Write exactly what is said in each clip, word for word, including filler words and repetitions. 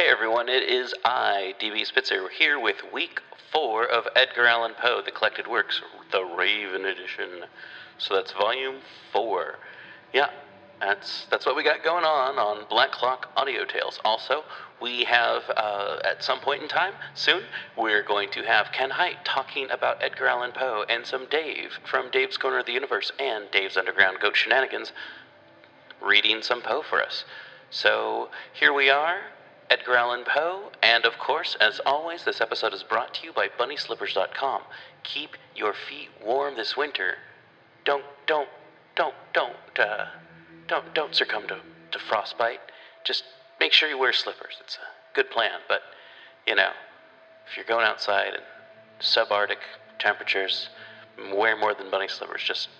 Hey everyone, it is I, D B Spitzer, here with week four of Edgar Allan Poe, The Collected Works, The Raven Edition. So that's volume four. Yeah, that's that's what we got going on on Black Clock Audio Tales. Also, we have, uh, at some point in time, soon, we're going to have Ken Hite talking about Edgar Allan Poe and some Dave from Dave's Corner of the Universe and Dave's Underground Goat Shenanigans reading some Poe for us. So here we are. Edgar Allan Poe, and of course, as always, this episode is brought to you by bunny slippers dot com. Keep your feet warm this winter. Don't, don't, don't, don't, uh, don't, don't succumb to, to frostbite. Just make sure you wear slippers. It's a good plan, but, you know, if you're going outside in subarctic temperatures, wear more than bunny slippers. Just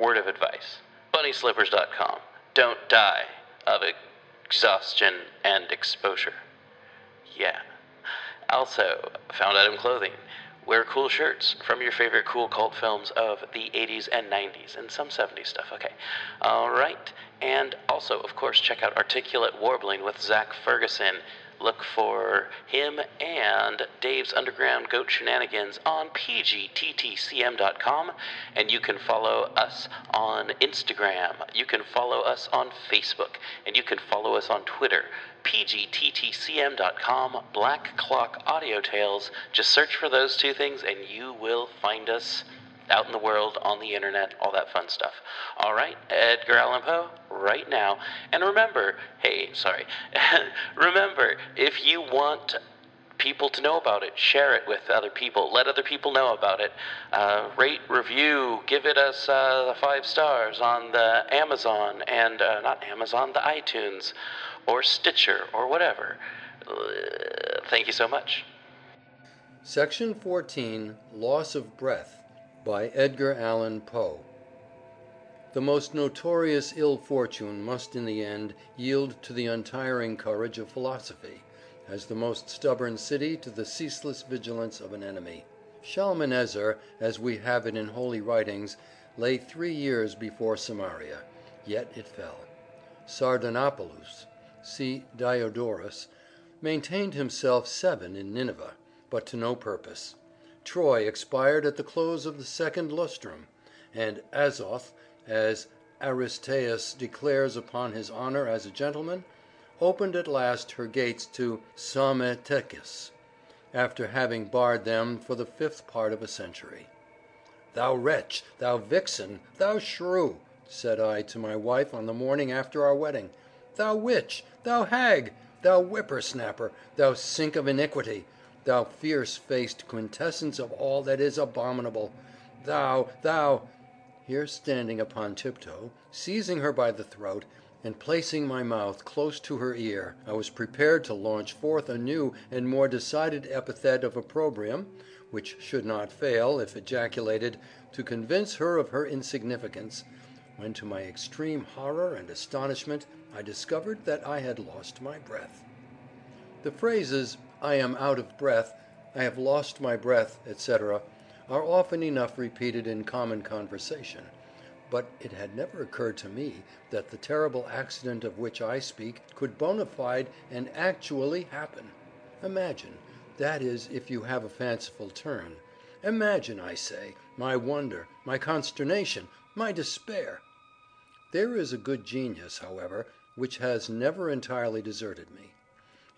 word of advice. bunny slippers dot com. Don't die of it. Exhaustion and exposure. Yeah. Also, Found Item Clothing. Wear cool shirts from your favorite cool cult films of the eighties and nineties and some seventies stuff. Okay. All right. And also, of course, check out Articulate Warbling with Zak Ferguson. Look for him and Dave's Underground Goat Shenanigans on p g t t c m dot com. And you can follow us on Instagram. You can follow us on Facebook. And you can follow us on Twitter. p g t t c m dot com, Black Clock Audio Tales. Just search for those two things and you will find us out in the world, on the internet, all that fun stuff. All right, Edgar Allan Poe, right now. And remember, hey, sorry. remember, if you want people to know about it, share it with other people. Let other people know about it. Uh, rate, review, give it us uh, five stars on the Amazon, and uh, not Amazon, the iTunes, or Stitcher, or whatever. Uh, thank you so much. Section fourteen, Loss of Breath. By Edgar Allan Poe. The most notorious ill fortune must in the end yield to the untiring courage of philosophy, as the most stubborn city to the ceaseless vigilance of an enemy. Shalmaneser, as we have it in holy writings, lay three years before Samaria, yet it fell. Sardanapalus, see Diodorus, maintained himself seven in Nineveh, but to no purpose. Troy expired at the close of the second lustrum, and Azoth, as Aristeus declares upon his honor as a gentleman, opened at last her gates to Psammetichus, after having barred them for the fifth part of a century. "Thou wretch, thou vixen, thou shrew," said I to my wife on the morning after our wedding, "thou witch, thou hag, thou whippersnapper, thou sink of iniquity, thou fierce-faced quintessence of all that is abominable, thou, thou," here standing upon tiptoe, seizing her by the throat, and placing my mouth close to her ear, I was prepared to launch forth a new and more decided epithet of opprobrium, which should not fail, if ejaculated, to convince her of her insignificance, when to my extreme horror and astonishment I discovered that I had lost my breath. The phrases, "I am out of breath," "I have lost my breath," et cetera, are often enough repeated in common conversation, but it had never occurred to me that the terrible accident of which I speak could bona fide and actually happen. Imagine, that is, if you have a fanciful turn, imagine, I say, my wonder, my consternation, my despair. There is a good genius, however, which has never entirely deserted me.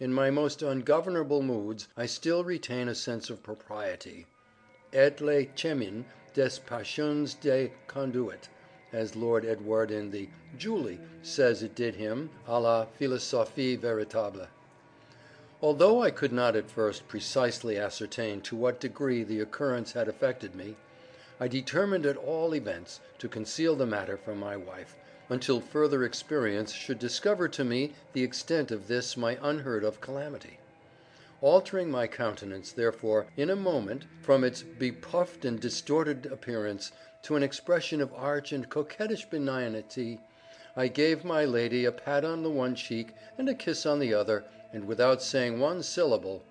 In my most ungovernable moods I still retain a sense of propriety, et le chemin des passions de conduite, as Lord Edward in the Julie says it did him, à la philosophie véritable. Although I could not at first precisely ascertain to what degree the occurrence had affected me, I determined at all events to conceal the matter from my wife, until further experience should discover to me the extent of this my unheard-of calamity. Altering my countenance, therefore, in a moment, from its bepuffed and distorted appearance to an expression of arch and coquettish benignity, I gave my lady a pat on the one cheek and a kiss on the other, and without saying one syllable,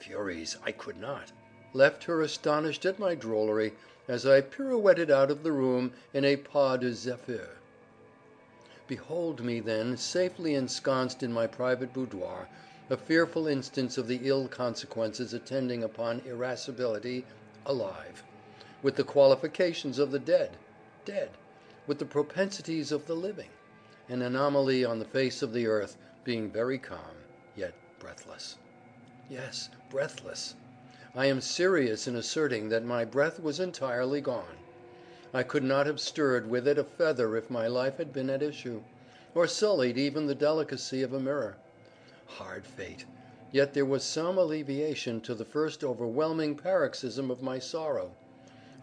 furies, I could not, left her astonished at my drollery, as I pirouetted out of the room in a pas de zephyr. Behold me, then, safely ensconced in my private boudoir, a fearful instance of the ill consequences attending upon irascibility, alive, with the qualifications of the dead, dead, with the propensities of the living, an anomaly on the face of the earth, being very calm, yet breathless. Yes, breathless. I am serious in asserting that my breath was entirely gone. I could not have stirred with it a feather if my life had been at issue, or sullied even the delicacy of a mirror. Hard fate! Yet there was some alleviation to the first overwhelming paroxysm of my sorrow.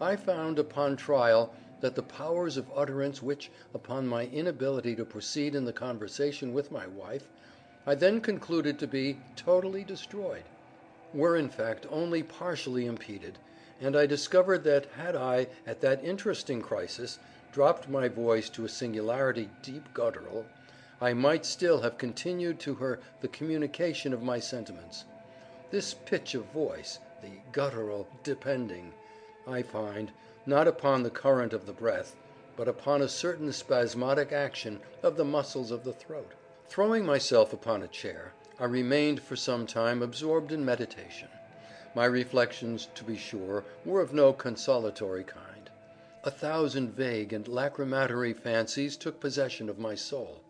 I found upon trial that the powers of utterance which, upon my inability to proceed in the conversation with my wife, I then concluded to be totally destroyed, were in fact only partially impeded, and I discovered that had I, at that interesting crisis, dropped my voice to a singularity deep guttural, I might still have continued to her the communication of my sentiments. This pitch of voice, the guttural depending, I find, not upon the current of the breath, but upon a certain spasmodic action of the muscles of the throat. Throwing myself upon a chair, I remained for some time absorbed in meditation. My reflections, to be sure, were of no consolatory kind. A thousand vague and lachrymatory fancies took possession of my soul,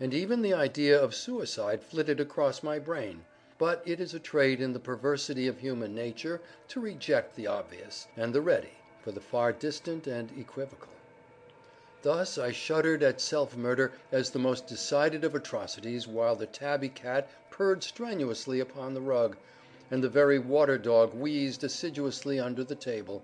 and even the idea of suicide flitted across my brain. But it is a trait in the perversity of human nature to reject the obvious and the ready for the far distant and equivocal. Thus I shuddered at self-murder as the most decided of atrocities, while the tabby cat purred strenuously upon the rug, and the very water-dog wheezed assiduously under the table,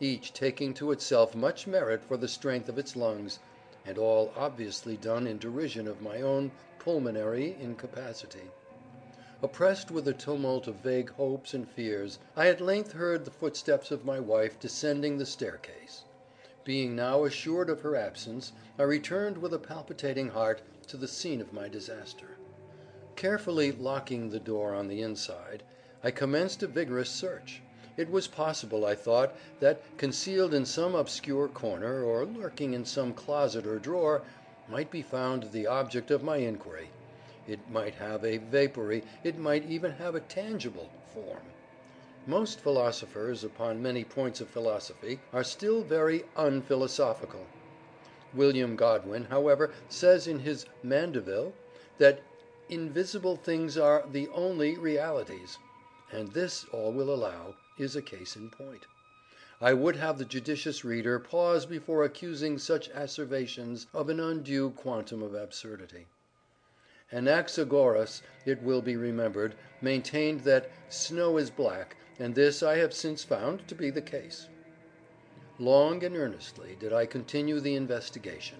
each taking to itself much merit for the strength of its lungs, and all obviously done in derision of my own pulmonary incapacity. Oppressed with a tumult of vague hopes and fears, I at length heard the footsteps of my wife descending the staircase. Being now assured of her absence, I returned with a palpitating heart to the scene of my disaster. Carefully locking the door on the inside, I commenced a vigorous search. It was possible, I thought, that, concealed in some obscure corner, or lurking in some closet or drawer, might be found the object of my inquiry. It might have a vapory, it might even have a tangible form. Most philosophers, upon many points of philosophy, are still very unphilosophical. William Godwin, however, says in his Mandeville that invisible things are the only realities, and this, all will allow, is a case in point. I would have the judicious reader pause before accusing such asseverations of an undue quantum of absurdity. Anaxagoras, it will be remembered, maintained that snow is black, and this I have since found to be the case. Long and earnestly did I continue the investigation,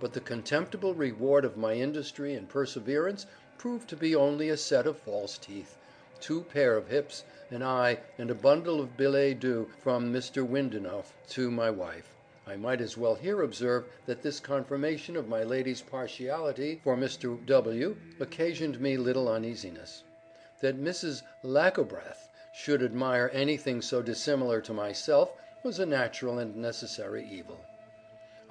but the contemptible reward of my industry and perseverance proved to be only a set of false teeth, two pair of hips, an eye, and a bundle of billets doux from Mister Windenough to my wife. I might as well here observe that this confirmation of my lady's partiality for Mister W. occasioned me little uneasiness. That Missus Lackobreath should admire anything so dissimilar to myself was a natural and necessary evil.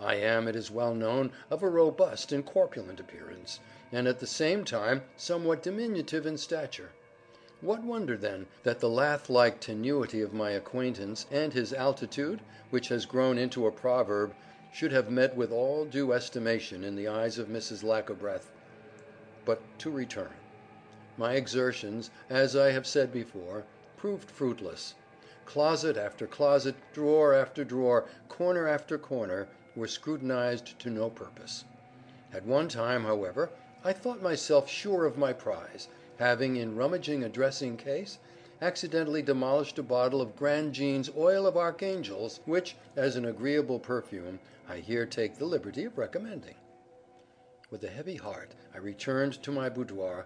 I am, it is well known, of a robust and corpulent appearance, and at the same time somewhat diminutive in stature. What wonder, then, that the lath-like tenuity of my acquaintance and his altitude, which has grown into a proverb, should have met with all due estimation in the eyes of Missus Lackobreath. But to return. My exertions, as I have said before, proved fruitless. Closet after closet, drawer after drawer, corner after corner, were scrutinized to no purpose. At one time, however, I thought myself sure of my prize, having, in rummaging a dressing case, accidentally demolished a bottle of Grandjean's Oil of Archangels, which, as an agreeable perfume, I here take the liberty of recommending. With a heavy heart I returned to my boudoir,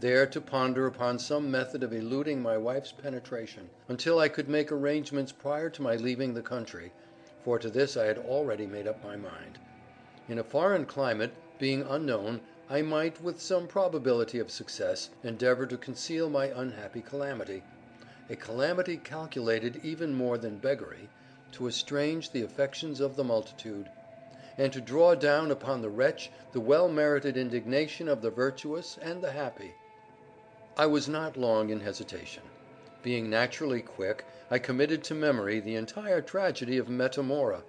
there to ponder upon some method of eluding my wife's penetration, until I could make arrangements prior to my leaving the country, for to this I had already made up my mind. In a foreign climate, being unknown, I might, with some probability of success, endeavor to conceal my unhappy calamity, a calamity calculated even more than beggary to estrange the affections of the multitude, and to draw down upon the wretch the well-merited indignation of the virtuous and the happy. I was not long in hesitation. Being naturally quick, I committed to memory the entire tragedy of Metamora.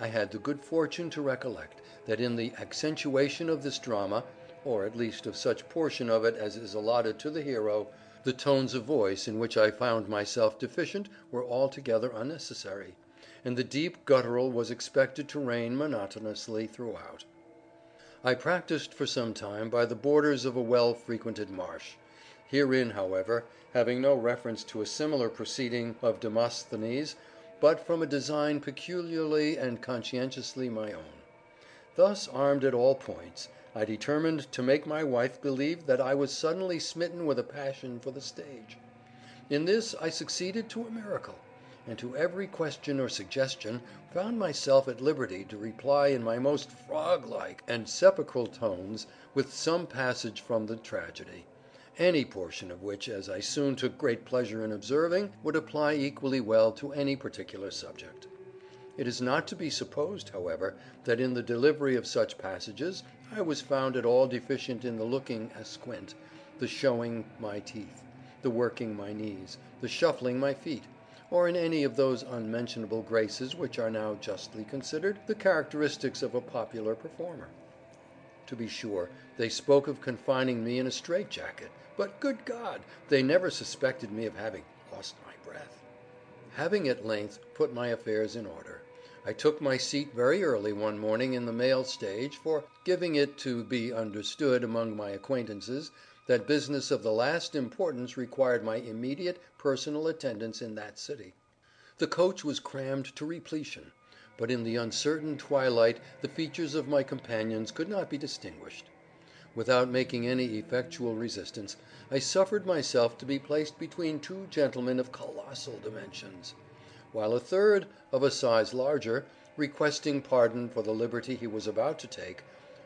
I had the good fortune to recollect that in the accentuation of this drama, or at least of such portion of it as is allotted to the hero, the tones of voice in which I found myself deficient were altogether unnecessary, and the deep guttural was expected to reign monotonously throughout. I practised for some time by the borders of a well-frequented marsh. Herein, however, having no reference to a similar proceeding of Demosthenes, but from a design peculiarly and conscientiously my own. Thus armed at all points, I determined to make my wife believe that I was suddenly smitten with a passion for the stage. In this I succeeded to a miracle, and to every question or suggestion found myself at liberty to reply in my most frog-like and sepulchral tones with some passage from the tragedy, any portion of which, as I soon took great pleasure in observing, would apply equally well to any particular subject. It is not to be supposed, however, that in the delivery of such passages I was found at all deficient in the looking asquint, the showing my teeth, the working my knees, the shuffling my feet, or in any of those unmentionable graces which are now justly considered the characteristics of a popular performer. To be sure, they spoke of confining me in a strait-jacket, but, good God, they never suspected me of having lost my breath. Having at length put my affairs in order, I took my seat very early one morning in the mail stage for giving it to be understood among my acquaintances that business of the last importance required my immediate personal attendance in that city. The coach was crammed to repletion, but in the uncertain twilight the features of my companions could not be distinguished. Without making any effectual resistance, I suffered myself to be placed between two gentlemen of colossal dimensions, while a third, of a size larger, requesting pardon for the liberty he was about to take,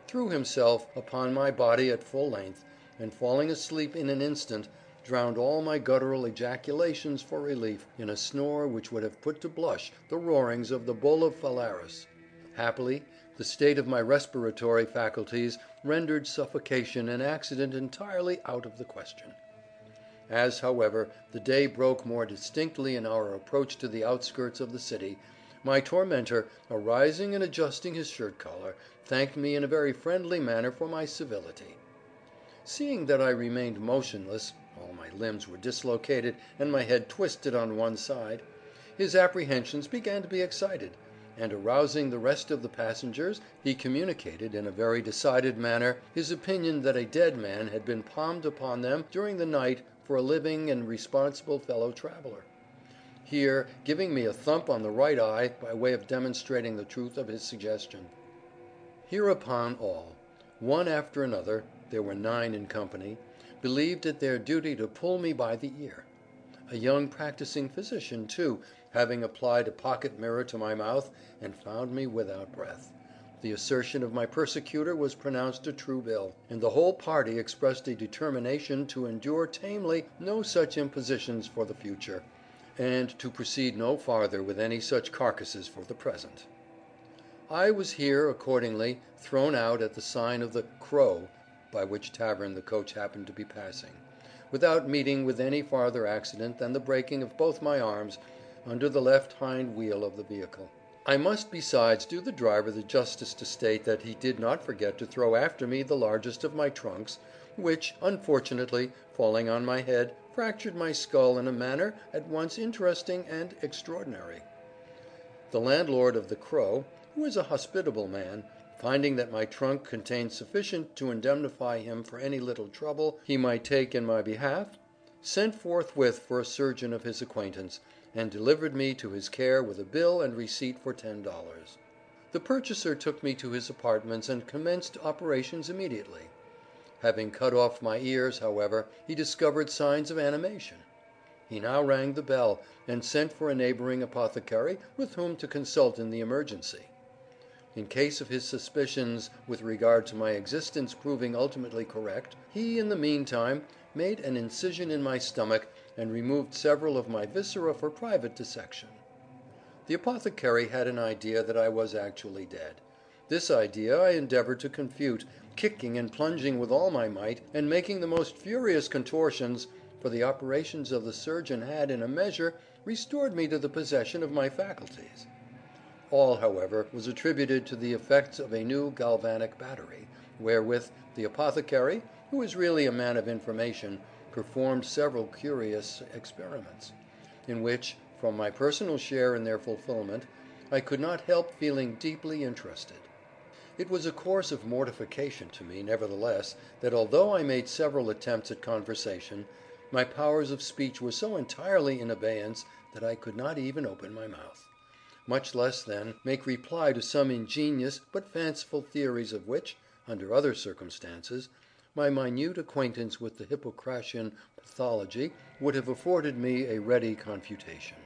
threw himself upon my body at full length, and falling asleep in an instant, drowned all my guttural ejaculations for relief in a snore which would have put to blush the roarings of the bull of Phalaris. Happily, the state of my respiratory faculties rendered suffocation an accident entirely out of the question. As, however, the day broke more distinctly in our approach to the outskirts of the city, my tormentor, arising and adjusting his shirt collar, thanked me in a very friendly manner for my civility. Seeing that I remained motionless, all my limbs were dislocated and my head twisted on one side, his apprehensions began to be excited, and arousing the rest of the passengers, he communicated in a very decided manner his opinion that a dead man had been palmed upon them during the night for a living and responsible fellow traveler. Here, giving me a thump on the right eye by way of demonstrating the truth of his suggestion. Hereupon all, one after another, there were nine in company, believed it their duty to pull me by the ear. A young practicing physician, too, having applied a pocket mirror to my mouth, and found me without breath. The assertion of my persecutor was pronounced a true bill, and the whole party expressed a determination to endure tamely no such impositions for the future, and to proceed no farther with any such carcasses for the present. I was here, accordingly, thrown out at the sign of the Crow, by which tavern the coach happened to be passing, without meeting with any farther accident than the breaking of both my arms under the left hind wheel of the vehicle. I must besides do the driver the justice to state that he did not forget to throw after me the largest of my trunks, which, unfortunately, falling on my head, fractured my skull in a manner at once interesting and extraordinary. The landlord of the Crow, who is a hospitable man, finding that my trunk contained sufficient to indemnify him for any little trouble he might take in my behalf, sent forthwith for a surgeon of his acquaintance, and delivered me to his care with a bill and receipt for ten dollars. The purchaser took me to his apartments and commenced operations immediately. Having cut off my ears, however, he discovered signs of animation. He now rang the bell, and sent for a neighboring apothecary with whom to consult in the emergency. In case of his suspicions with regard to my existence proving ultimately correct, he, in the meantime, made an incision in my stomach, and removed several of my viscera for private dissection. The apothecary had an idea that I was actually dead, This idea I endeavored to confute, kicking and plunging with all my might, and making the most furious contortions, for the operations of the surgeon had, in a measure, restored me to the possession of my faculties. All, however, was attributed to the effects of a new galvanic battery, wherewith the apothecary, who is really a man of information, performed several curious experiments, in which, from my personal share in their fulfillment, I could not help feeling deeply interested. It was a course of mortification to me, nevertheless, that although I made several attempts at conversation, my powers of speech were so entirely in abeyance that I could not even open my mouth, much less, then, make reply to some ingenious but fanciful theories of which, under other circumstances, my minute acquaintance with the Hippocratian pathology would have afforded me a ready confutation.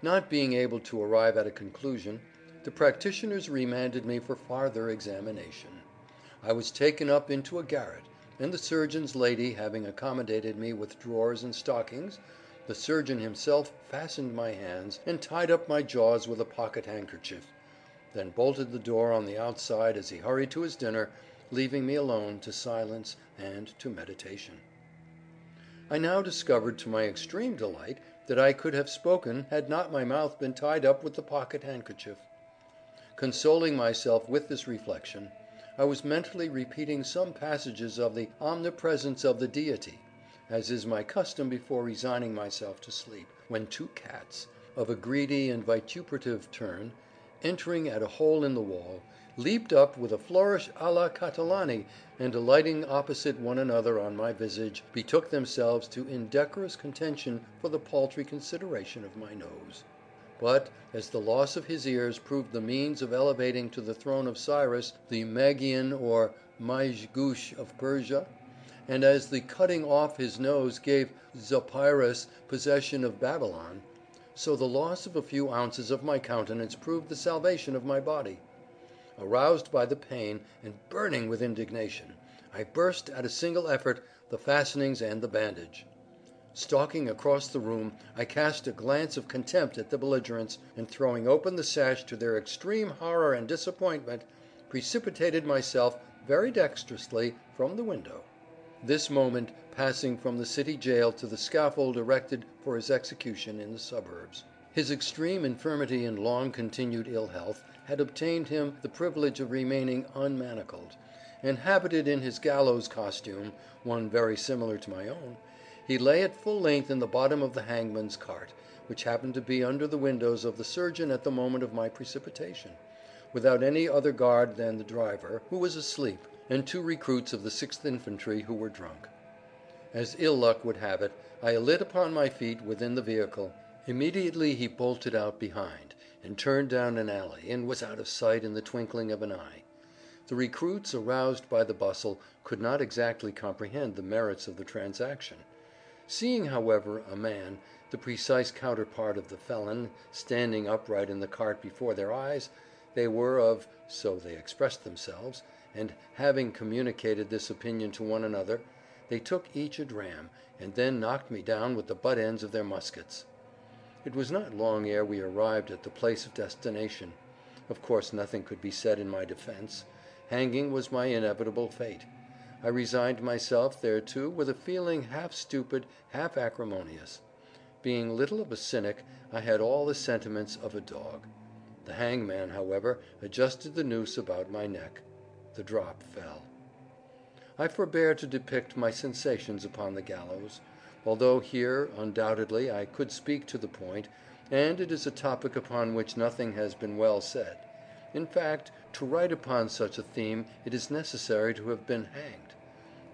Not being able to arrive at a conclusion, the practitioners remanded me for farther examination. I was taken up into a garret, and the surgeon's lady having accommodated me with drawers and stockings, the surgeon himself fastened my hands and tied up my jaws with a pocket handkerchief, then bolted the door on the outside as he hurried to his dinner, leaving me alone to silence and to meditation. I now discovered to my extreme delight that I could have spoken had not my mouth been tied up with the pocket handkerchief. Consoling myself with this reflection, I was mentally repeating some passages of the omnipresence of the Deity, as is my custom before resigning myself to sleep, when two cats, of a greedy and vituperative turn, entering at a hole in the wall, leaped up with a flourish a la Catalani, and alighting opposite one another on my visage, betook themselves to indecorous contention for the paltry consideration of my nose. But, as the loss of his ears proved the means of elevating to the throne of Cyrus the Magian or Majgush of Persia, and as the cutting off his nose gave Zopyrus possession of Babylon, so the loss of a few ounces of my countenance proved the salvation of my body. Aroused by the pain, and burning with indignation, I burst at a single effort the fastenings and the bandage. Stalking across the room, I cast a glance of contempt at the belligerents, and throwing open the sash to their extreme horror and disappointment, precipitated myself very dexterously from the window. This moment passing from the city jail to the scaffold erected for his execution in the suburbs. His extreme infirmity and long-continued ill-health had obtained him the privilege of remaining unmanacled, and habited in his gallows costume, one very similar to my own, he lay at full length in the bottom of the hangman's cart, which happened to be under the windows of the surgeon at the moment of my precipitation, without any other guard than the driver, who was asleep, and two recruits of the sixth Infantry who were drunk. As ill luck would have it, I alit upon my feet within the vehicle. Immediately he bolted out behind, and turned down an alley, and was out of sight in the twinkling of an eye. The recruits, aroused by the bustle, could not exactly comprehend the merits of the transaction. Seeing, however, a man, the precise counterpart of the felon, standing upright in the cart before their eyes, they were of, so they expressed themselves, and having communicated this opinion to one another, they took each a dram, and then knocked me down with the butt ends of their muskets. It was not long ere we arrived at the place of destination. Of course nothing could be said in my defense. Hanging was my inevitable fate. I resigned myself thereto with a feeling half stupid, half acrimonious. Being little of a cynic, I had all the sentiments of a dog. The hangman, however, adjusted the noose about my neck. The drop fell. I forbear to depict my sensations upon the gallows, although here, undoubtedly, I could speak to the point, and it is a topic upon which nothing has been well said. In fact, to write upon such a theme it is necessary to have been hanged.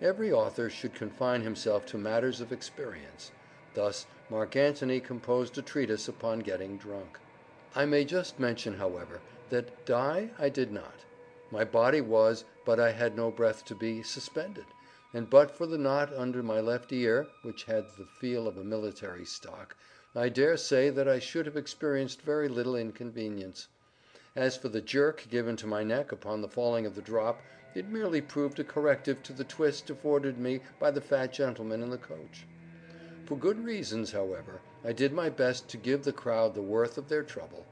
Every author should confine himself to matters of experience. Thus Mark Antony composed a treatise upon getting drunk. I may just mention, however, that die I did not. My body was, but I had no breath to be, suspended, and but for the knot under my left ear, which had the feel of a military stock, I dare say that I should have experienced very little inconvenience. As for the jerk given to my neck upon the falling of the drop, it merely proved a corrective to the twist afforded me by the fat gentleman in the coach. For good reasons, however, I did my best to give the crowd the worth of their trouble.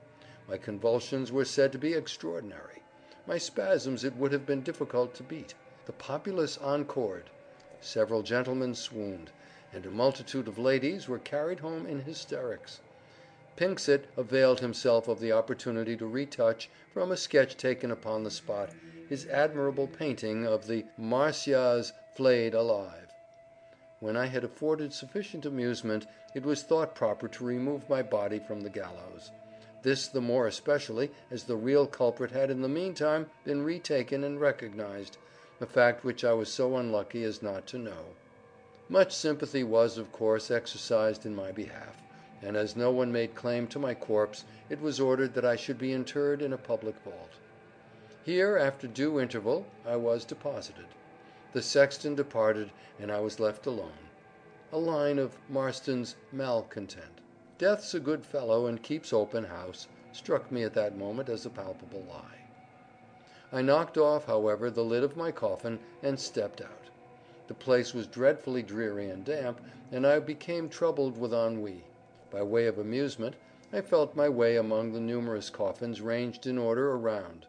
My convulsions were said to be extraordinary. My spasms it would have been difficult to beat. The populace encored. Several gentlemen swooned, and a multitude of ladies were carried home in hysterics. Pinxit availed himself of the opportunity to retouch, from a sketch taken upon the spot, his admirable painting of the Marsyas flayed alive. When I had afforded sufficient amusement, it was thought proper to remove my body from the gallows. This the more especially as the real culprit had in the meantime been retaken and recognized, a fact which I was so unlucky as not to know. Much sympathy was, of course, exercised in my behalf, and as no one made claim to my corpse, it was ordered that I should be interred in a public vault. Here, after due interval, I was deposited. The sexton departed, and I was left alone. A line of Marston's Malcontent, "Death's a good fellow and keeps open house," struck me at that moment as a palpable lie. I knocked off, however, the lid of my coffin and stepped out. The place was dreadfully dreary and damp, and I became troubled with ennui. By way of amusement, I felt my way among the numerous coffins ranged in order around.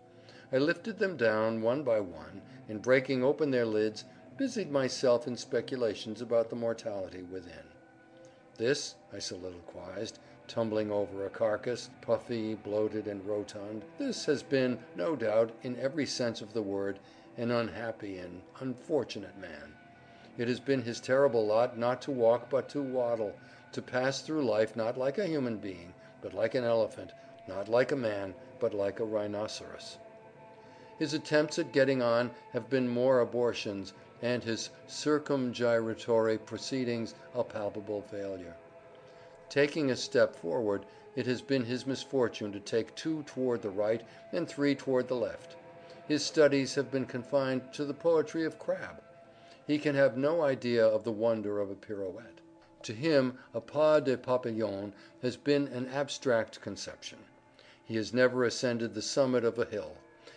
I lifted them down one by one, and breaking open their lids, busied myself in speculations about the mortality within. This, I soliloquized, tumbling over a carcass, puffy, bloated, and rotund, this has been, no doubt, in every sense of the word, an unhappy and unfortunate man. It has been his terrible lot not to walk but to waddle, to pass through life not like a human being, but like an elephant, not like a man, but like a rhinoceros. His attempts at getting on have been more abortions, and his circumgyratory proceedings a palpable failure. Taking a step forward, it has been his misfortune to take two toward the right and three toward the left. His studies have been confined to the poetry of Crabbe. He can have no idea of the wonder of a pirouette. To him, a pas de papillon has been an abstract conception. He has never ascended the summit of a hill.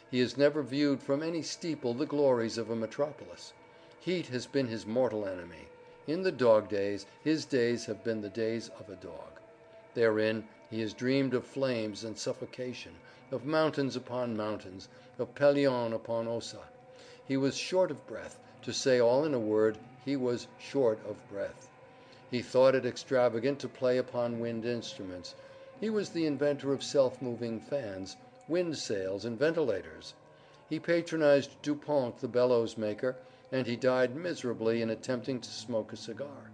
He has never viewed from any steeple the glories of a metropolis. Heat has been his mortal enemy. In the dog days, his days have been the days of a dog. Therein he has dreamed of flames and suffocation, of mountains upon mountains, of Pelion upon Ossa. He was short of breath. To say all in a word, he was short of breath. He thought it extravagant to play upon wind instruments. He was the inventor of self-moving fans, wind sails, and ventilators. He patronized Dupont the bellows maker, and he died miserably in attempting to smoke a cigar.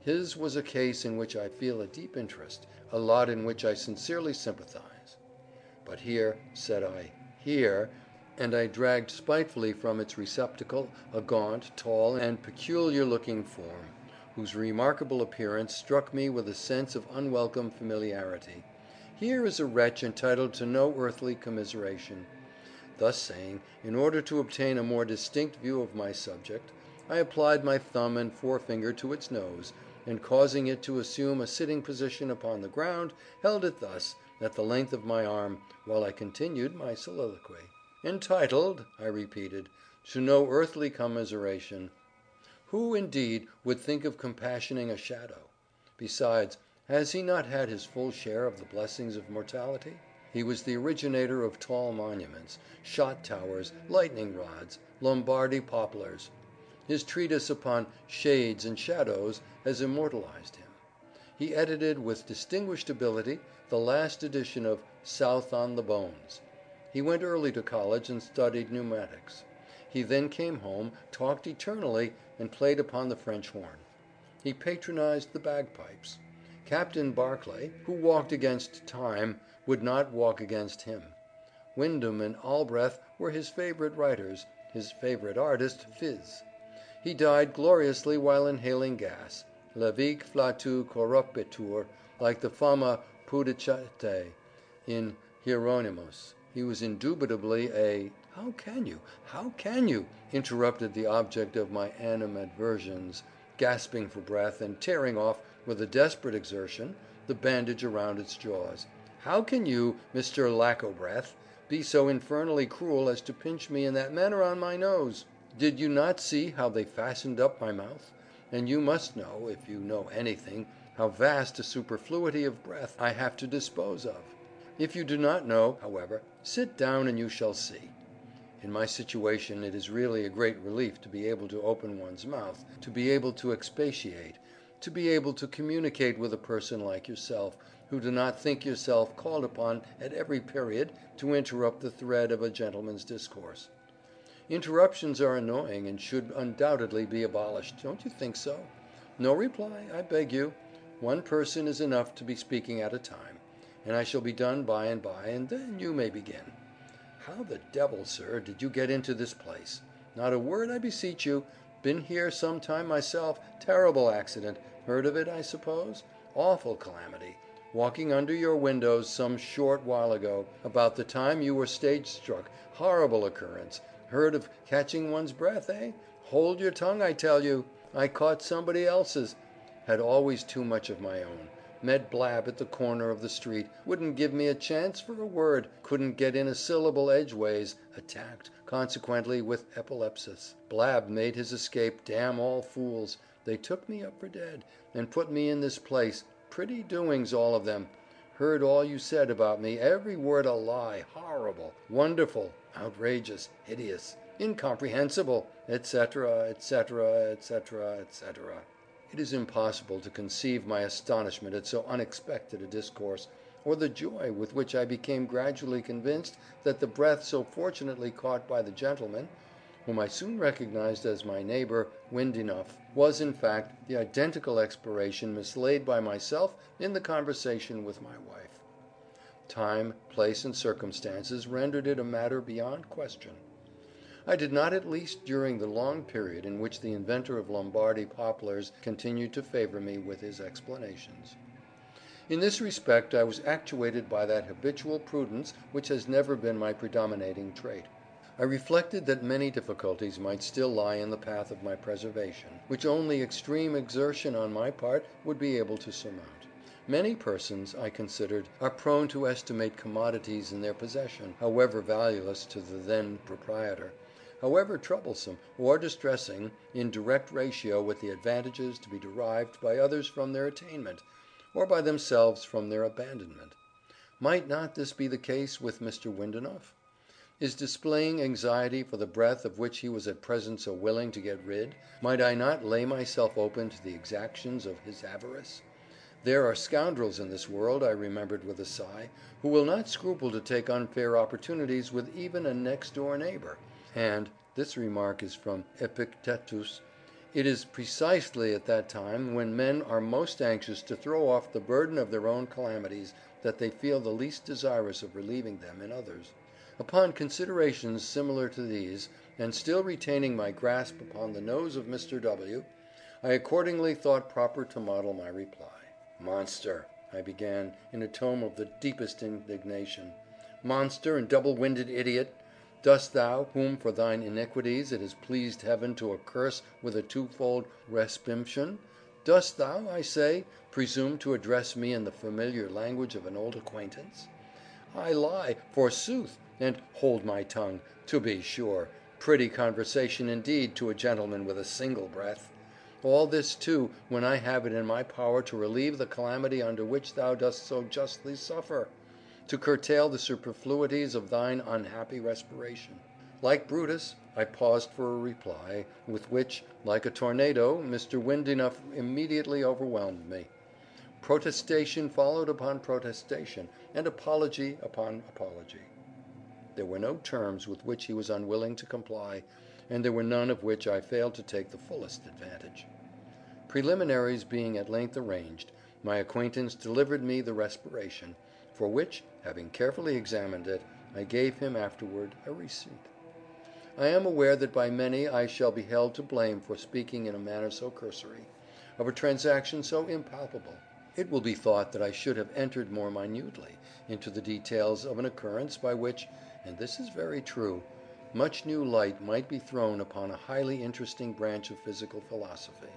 His was a case in which I feel a deep interest, a lot in which I sincerely sympathize. But here, said I, here, and I dragged spitefully from its receptacle a gaunt, tall, and peculiar-looking form, whose remarkable appearance struck me with a sense of unwelcome familiarity. Here is a wretch entitled to no earthly commiseration. Thus saying, in order to obtain a more distinct view of my subject, I applied my thumb and forefinger to its nose, and causing it to assume a sitting position upon the ground, held it thus, at the length of my arm, while I continued my soliloquy. Entitled, I repeated, to no earthly commiseration. Who, indeed, would think of compassioning a shadow? Besides, has he not had his full share of the blessings of mortality? He was the originator of tall monuments, shot towers, lightning rods, Lombardy poplars. His treatise upon shades and shadows has immortalized him. He edited with distinguished ability the last edition of South on the Bones. He went early to college and studied pneumatics. He then came home, talked eternally, and played upon the French horn. He patronized the bagpipes. Captain Barclay, who walked against time, would not walk against him. Wyndham and Albrecht were his favorite writers, his favorite artist, Fizz. He died gloriously while inhaling gas, levique flatu corrupitur, like the fama pudicate in Hieronymus. He was indubitably a— How can you, how can you, interrupted the object of my animadversions, gasping for breath and tearing off, with a desperate exertion, the bandage around its jaws. How can you, Mister Lackobreath, be so infernally cruel as to pinch me in that manner on my nose? Did you not see how they fastened up my mouth? And you must know, if you know anything, how vast a superfluity of breath I have to dispose of. If you do not know, however, sit down and you shall see. In my situation it is really a great relief to be able to open one's mouth, to be able to expatiate, to be able to communicate with a person like yourself, who do not think yourself called upon at every period to interrupt the thread of a gentleman's discourse. Interruptions are annoying and should undoubtedly be abolished, don't you think so? No reply, I beg you. One person is enough to be speaking at a time, and I shall be done by and by, and then you may begin. How the devil, sir, did you get into this place? Not a word, I beseech you. Been here some time myself. Terrible accident. Heard of it, I suppose? Awful calamity. Walking under your windows some short while ago, about the time you were stage-struck. Horrible occurrence. Heard of catching one's breath, eh? Hold your tongue, I tell you. I caught somebody else's. Had always too much of my own. Met Blab at the corner of the street. Wouldn't give me a chance for a word. Couldn't get in a syllable edgeways. Attacked, consequently, with epilepsis. Blab made his escape. Damn all fools. They took me up for dead, and put me in this place. Pretty doings, all of them. Heard all you said about me, every word a lie, horrible, wonderful, outrageous, hideous, incomprehensible, et cetera, et cetera, et cetera, et cetera. It is impossible to conceive my astonishment at so unexpected a discourse, or the joy with which I became gradually convinced that the breath so fortunately caught by the gentleman, whom I soon recognized as my neighbor, Windenough, was in fact the identical expiration mislaid by myself in the conversation with my wife. Time, place, and circumstances rendered it a matter beyond question. I did not, at least during the long period in which the inventor of Lombardy poplars continued to favor me with his explanations. In this respect I was actuated by that habitual prudence which has never been my predominating trait. I reflected that many difficulties might still lie in the path of my preservation, which only extreme exertion on my part would be able to surmount. Many persons, I considered, are prone to estimate commodities in their possession, however valueless to the then proprietor, however troublesome or distressing, in direct ratio with the advantages to be derived by others from their attainment, or by themselves from their abandonment. Might not this be the case with Mister Windenough? Is displaying anxiety for the breath of which he was at present so willing to get rid, might I not lay myself open to the exactions of his avarice? There are scoundrels in this world, I remembered with a sigh, who will not scruple to take unfair opportunities with even a next-door neighbor, and, this remark is from Epictetus, it is precisely at that time when men are most anxious to throw off the burden of their own calamities that they feel the least desirous of relieving them in others. Upon considerations similar to these, and still retaining my grasp upon the nose of Mister W., I accordingly thought proper to model my reply. "Monster," I began, in a tone of the deepest indignation, "monster and double-winded idiot, dost thou, whom for thine iniquities it has pleased heaven to accurse with a twofold respimption, dost thou, I say, presume to address me in the familiar language of an old acquaintance? I lie, forsooth, and hold my tongue, to be sure. Pretty conversation indeed to a gentleman with a single breath. All this, too, when I have it in my power to relieve the calamity under which thou dost so justly suffer, to curtail the superfluities of thine unhappy respiration." Like Brutus, I paused for a reply, with which, like a tornado, Mister Windenough immediately overwhelmed me. Protestation followed upon protestation, and apology upon apology. There were no terms with which he was unwilling to comply, and there were none of which I failed to take the fullest advantage. Preliminaries being at length arranged, my acquaintance delivered me the respiration, for which, having carefully examined it, I gave him afterward a receipt. I am aware that by many I shall be held to blame for speaking in a manner so cursory, of a transaction so impalpable. It will be thought that I should have entered more minutely into the details of an occurrence by which, and this is very true, much new light might be thrown upon a highly interesting branch of physical philosophy.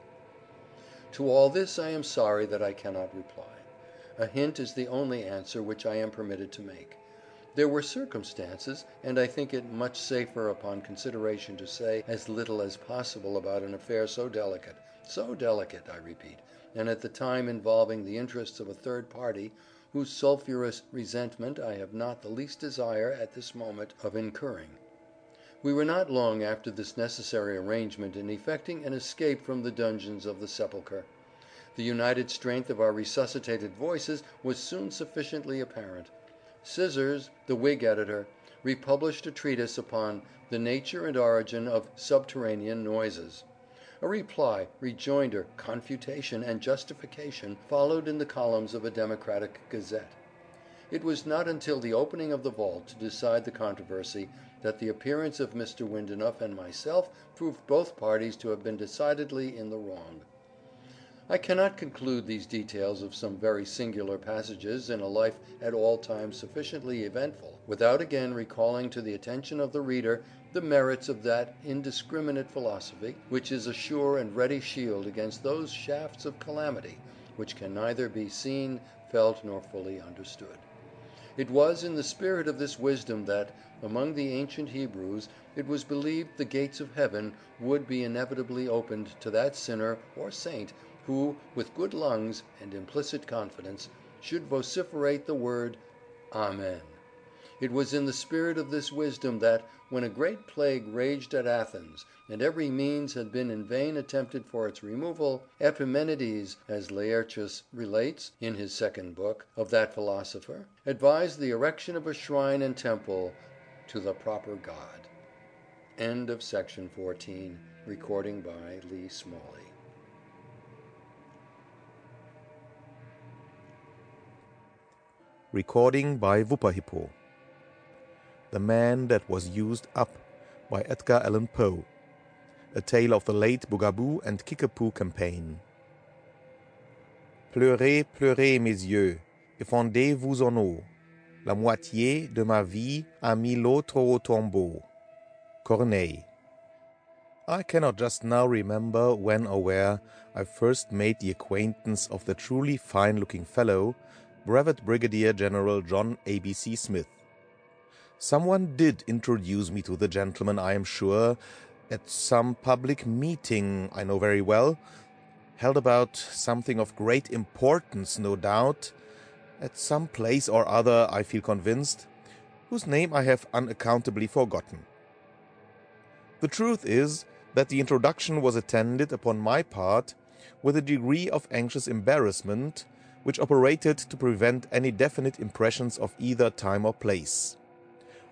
To all this I am sorry that I cannot reply. A hint is the only answer which I am permitted to make. There were circumstances, and I think it much safer upon consideration to say as little as possible about an affair so delicate, so delicate, I repeat, and at the time involving the interests of a third party, whose sulphurous resentment I have not the least desire at this moment of incurring. We were not long after this necessary arrangement in effecting an escape from the dungeons of the sepulchre. The united strength of our resuscitated voices was soon sufficiently apparent. Scissors, the Whig editor, republished a treatise upon The Nature and Origin of Subterranean Noises. A reply, rejoinder, confutation, and justification followed in the columns of a Democratic Gazette. It was not until the opening of the vault to decide the controversy that the appearance of Mister Windenough and myself proved both parties to have been decidedly in the wrong. I cannot conclude these details of some very singular passages in a life at all times sufficiently eventful, without again recalling to the attention of the reader the merits of that indiscriminate philosophy, which is a sure and ready shield against those shafts of calamity which can neither be seen, felt, nor fully understood. It was in the spirit of this wisdom that, among the ancient Hebrews, it was believed the gates of heaven would be inevitably opened to that sinner or saint who, with good lungs and implicit confidence, should vociferate the word, Amen. It was in the spirit of this wisdom that, when a great plague raged at Athens, and every means had been in vain attempted for its removal, Epimenides, as Laertius relates, in his second book, of that philosopher, advised the erection of a shrine and temple to the proper god. End of section fourteen. Recording by Lee Smalley. Recording by Whoopahippo. The Man That Was Used Up by Edgar Allan Poe. A Tale of the Late Bugaboo and Kickapoo Campaign. Pleurez, pleurez, mes yeux, effondrez-vous en eau. La moitié de ma vie a mis l'autre au tombeau. Corneille. I cannot just now remember when or where I first made the acquaintance of the truly fine-looking fellow, Brevet Brigadier General John A. B. C. Smith. Someone did introduce me to the gentleman, I am sure, at some public meeting I know very well, held about something of great importance, no doubt, at some place or other, I feel convinced, whose name I have unaccountably forgotten. The truth is that the introduction was attended upon my part with a degree of anxious embarrassment, which operated to prevent any definite impressions of either time or place.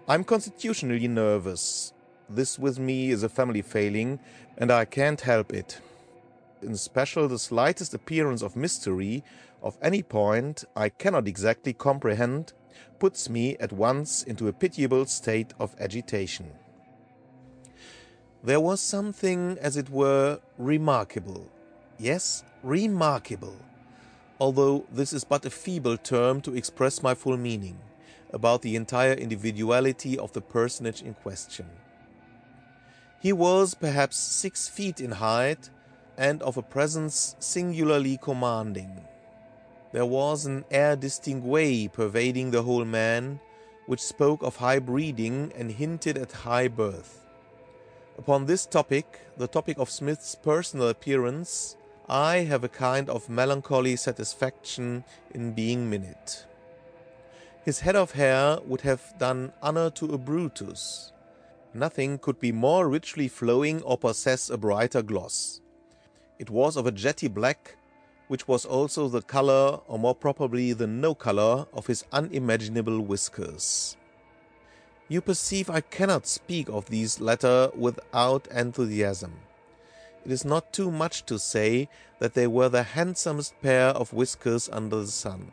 I'm constitutionally nervous. This with me is a family failing, and I can't help it. In special, the slightest appearance of mystery, of any point I cannot exactly comprehend, puts me at once into a pitiable state of agitation. There was something, as it were, remarkable. Yes, remarkable. Although this is but a feeble term to express my full meaning, about the entire individuality of the personage in question. He was perhaps six feet in height, and of a presence singularly commanding. There was an air distingué pervading the whole man, which spoke of high breeding and hinted at high birth. Upon this topic, the topic of Smith's personal appearance, I have a kind of melancholy satisfaction in being minute. His head of hair would have done honour to a Brutus. Nothing could be more richly flowing or possess a brighter gloss. It was of a jetty black, which was also the colour, or more probably the no-colour, of his unimaginable whiskers. You perceive I cannot speak of these latter without enthusiasm. It is not too much to say that they were the handsomest pair of whiskers under the sun.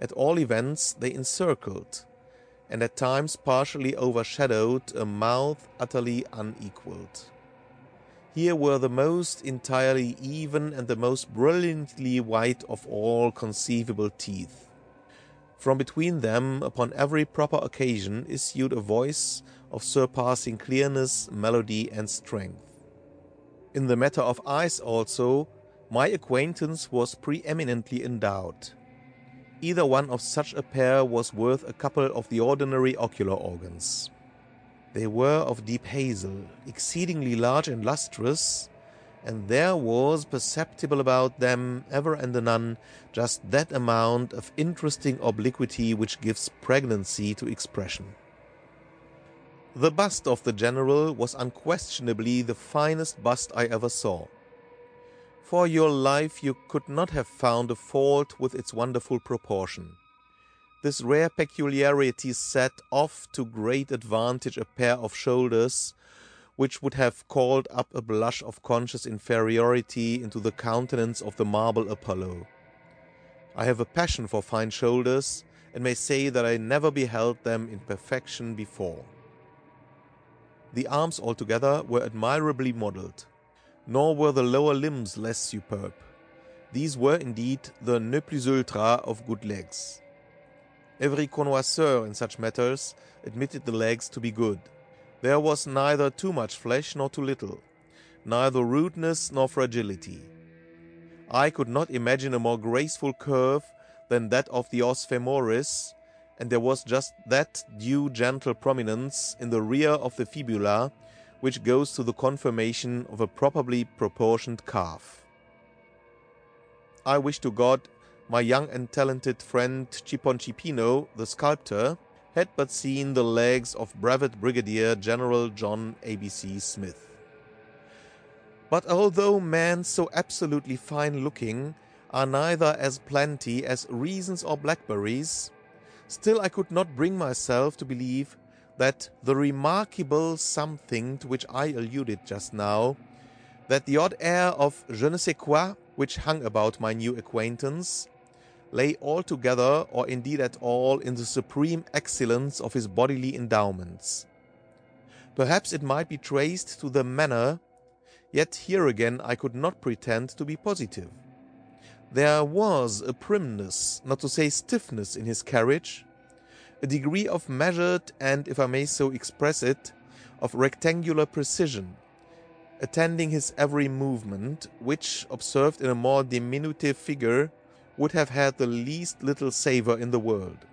At all events they encircled, and at times partially overshadowed, a mouth utterly unequalled. Here were the most entirely even and the most brilliantly white of all conceivable teeth. From between them, upon every proper occasion, issued a voice of surpassing clearness, melody, and strength. In the matter of eyes also, my acquaintance was preeminently endowed. Either one of such a pair was worth a couple of the ordinary ocular organs. They were of deep hazel, exceedingly large and lustrous, and there was perceptible about them, ever and anon, just that amount of interesting obliquity which gives pregnancy to expression. The bust of the general was unquestionably the finest bust I ever saw. For your life you could not have found a fault with its wonderful proportion. This rare peculiarity set off to great advantage a pair of shoulders which would have called up a blush of conscious inferiority into the countenance of the marble Apollo. I have a passion for fine shoulders, and may say that I never beheld them in perfection before. The arms altogether were admirably modelled, nor were the lower limbs less superb. These were indeed the ne plus ultra of good legs. Every connoisseur in such matters admitted the legs to be good. There was neither too much flesh nor too little, neither rudeness nor fragility. I could not imagine a more graceful curve than that of the os femoris, and there was just that due gentle prominence in the rear of the fibula which goes to the conformation of a properly proportioned calf. I wish to God my young and talented friend Chiponcipino, the sculptor, had but seen the legs of Brevet Brigadier General John A. B. C. Smith. But although men so absolutely fine-looking are neither as plenty as raisins or blackberries, still I could not bring myself to believe that the remarkable something to which I alluded just now, that the odd air of je ne sais quoi which hung about my new acquaintance, lay altogether or indeed at all in the supreme excellence of his bodily endowments. Perhaps it might be traced to the manner, yet here again I could not pretend to be positive. There was a primness, not to say stiffness, in his carriage, a degree of measured and, if I may so express it, of rectangular precision, attending his every movement, which, observed in a more diminutive figure, would have had the least little savour in the world,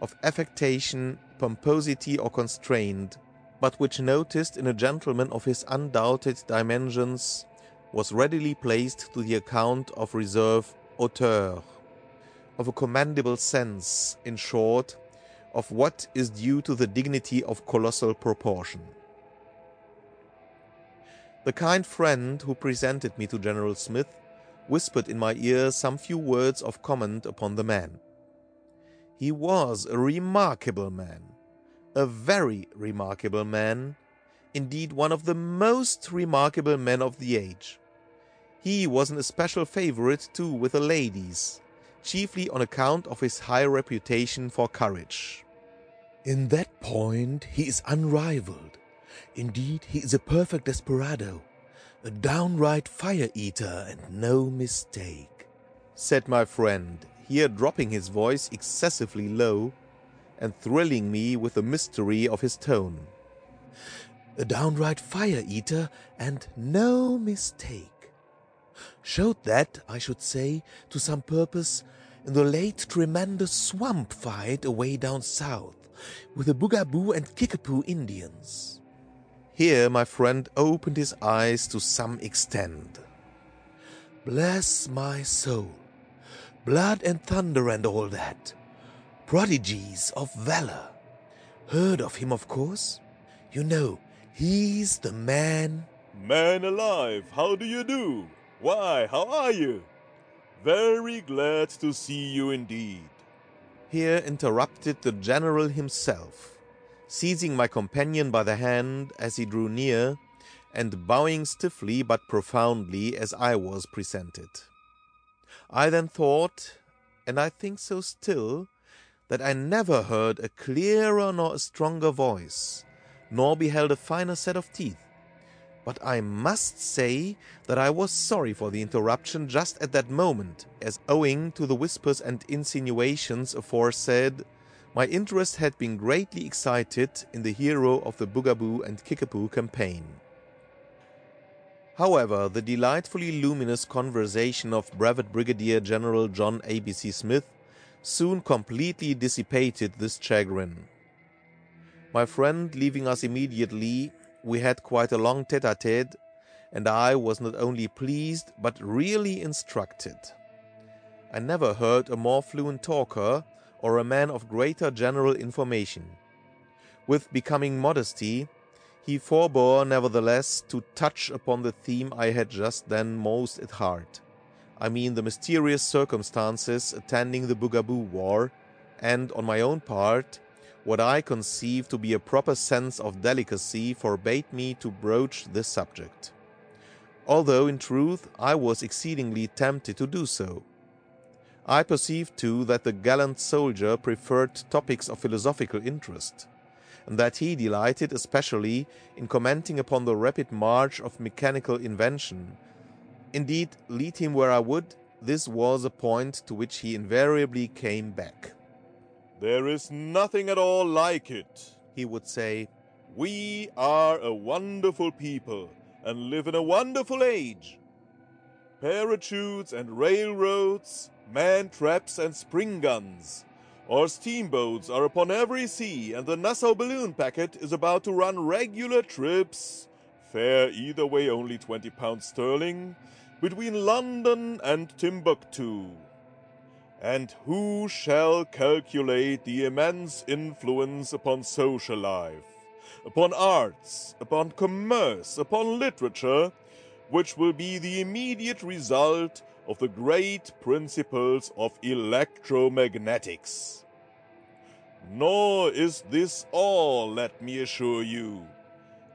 of affectation, pomposity, or constraint, but which, noticed in a gentleman of his undoubted dimensions, was readily placed to the account of reserve, hauteur, of a commendable sense, in short, of what is due to the dignity of colossal proportion. The kind friend who presented me to General Smith whispered in my ear some few words of comment upon the man. He was a remarkable man, a very remarkable man, indeed one of the most remarkable men of the age. He was an especial favourite, too, with the ladies, chiefly on account of his high reputation for courage. In that point he is unrivalled. Indeed, he is a perfect desperado, a downright fire-eater, and no mistake, said my friend, here dropping his voice excessively low, and thrilling me with the mystery of his tone. A downright fire-eater, and no mistake. Showed that, I should say, to some purpose, in the late tremendous swamp fight away down south, with the Bugaboo and Kickapoo Indians. Here my friend opened his eyes to some extent. Bless my soul! Blood and thunder and all that. Prodigies of valor. Heard of him, of course? You know, he's the man... Man alive, how do you do? Why, how are you? Very glad to see you indeed. Here interrupted the general himself, seizing my companion by the hand as he drew near, and bowing stiffly but profoundly as I was presented. I then thought, and I think so still, that I never heard a clearer nor a stronger voice, nor beheld a finer set of teeth, but I must say that I was sorry for the interruption just at that moment, as owing to the whispers and insinuations aforesaid, my interest had been greatly excited in the hero of the Bugaboo and Kickapoo campaign. However, the delightfully luminous conversation of Brevet Brigadier General John A. B. C. Smith soon completely dissipated this chagrin. My friend leaving us immediately, we had quite a long tête-à-tête, and I was not only pleased but really instructed. I never heard a more fluent talker, or a man of greater general information. with becoming modesty, he forbore nevertheless to touch upon the theme I had just then most at heart. I mean the mysterious circumstances attending the Bugaboo War, and, on my own part, what I conceived to be a proper sense of delicacy forbade me to broach this subject, although, in truth, I was exceedingly tempted to do so. I perceived, too, that the gallant soldier preferred topics of philosophical interest, and that he delighted especially in commenting upon the rapid march of mechanical invention. Indeed, lead him where I would, this was a point to which he invariably came back. "There is nothing at all like it," he would say. "We are a wonderful people, and live in a wonderful age. Parachutes and railroads, man-traps and spring guns. Our steamboats are upon every sea, and the Nassau balloon packet is about to run regular trips, fare either way only twenty pounds sterling, between London and Timbuktu. And who shall calculate the immense influence upon social life, upon arts, upon commerce, upon literature, which will be the immediate result of the great principles of electromagnetics? Nor is this all, let me assure you.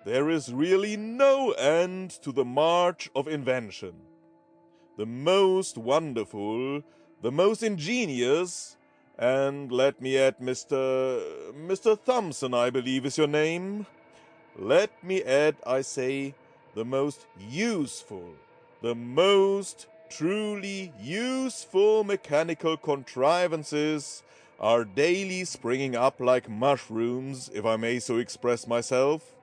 There is really no end to the march of invention. The most wonderful, the most ingenious, and let me add, Mr. Mr. Thompson, I believe is your name. Let me add, I say, the most useful, the most truly useful mechanical contrivances are daily springing up like mushrooms, if I may so express myself,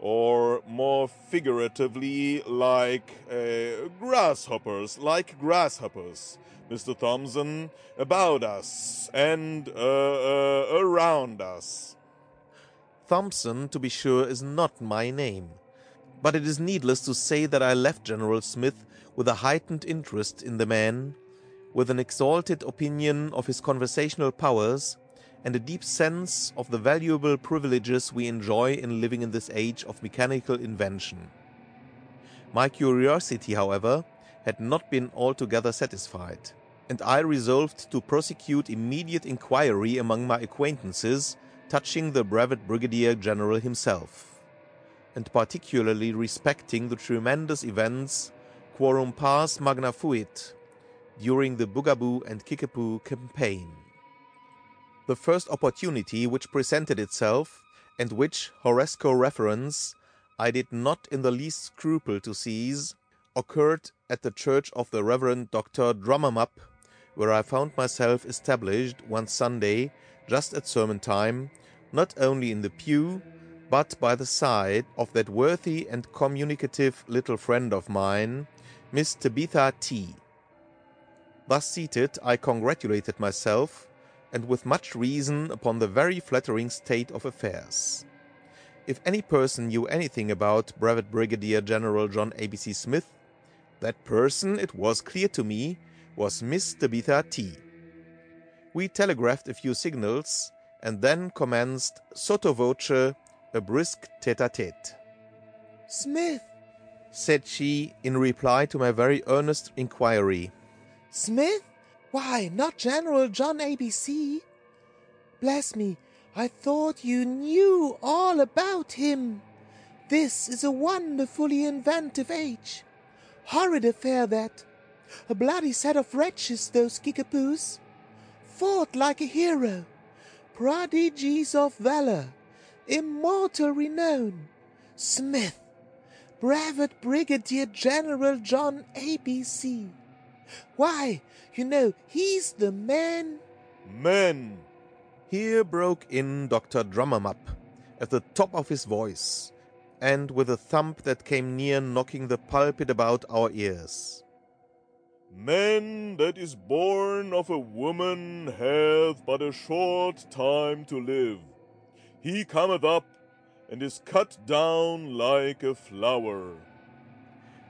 or more figuratively, like uh, grasshoppers, like grasshoppers, Mister Thompson, about us and uh, uh, around us." Thompson, to be sure, is not my name, but it is needless to say that I left General Smith with a heightened interest in the man, with an exalted opinion of his conversational powers, and a deep sense of the valuable privileges we enjoy in living in this age of mechanical invention. My curiosity, however, had not been altogether satisfied, and I resolved to prosecute immediate inquiry among my acquaintances touching the Brevet Brigadier General himself, and particularly respecting the tremendous events quorum pars magna fuit during the Bugaboo and Kickapoo campaign. The first opportunity which presented itself, and which, Horesco reference, I did not in the least scruple to seize, occurred at the church of the Reverend Doctor Drummamup, where I found myself established one Sunday, just at sermon time, not only in the pew, but by the side of that worthy and communicative little friend of mine, Miss Tabitha T. Thus seated, I congratulated myself, and with much reason, upon the very flattering state of affairs. If any person knew anything about Brevet Brigadier General John A B C Smith, that person, it was clear to me, was Miss Tabitha T. We telegraphed a few signals, and then commenced sotto voce a brisk tête-à-tête. "Smith," said she, in reply to my very earnest inquiry. "Smith? Why, not General John A. B. C.? Bless me, I thought you knew all about him. This is a wonderfully inventive age. Horrid affair, that. A bloody set of wretches, those Kickapoos. Fought like a hero. Prodigies of valor. Immortal renown. Smith. Brevet Brigadier General John A. B. C. Why, you know, he's the man—" "Man!" here broke in Doctor Drummamup, at the top of his voice, and with a thump that came near knocking the pulpit about our ears. "Man that is born of a woman hath but a short time to live. He cometh up, and is cut down like a flower."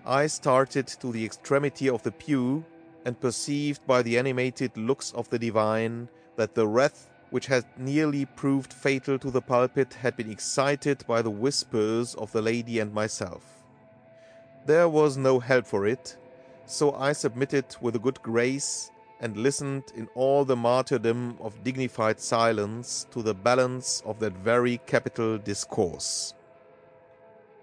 I started to the extremity of the pew, and perceived by the animated looks of the divine that the wrath which had nearly proved fatal to the pulpit, had been excited by the whispers of the lady and myself. There was no help for it, so I submitted with a good grace and listened in all the martyrdom of dignified silence to the balance of that very capital discourse.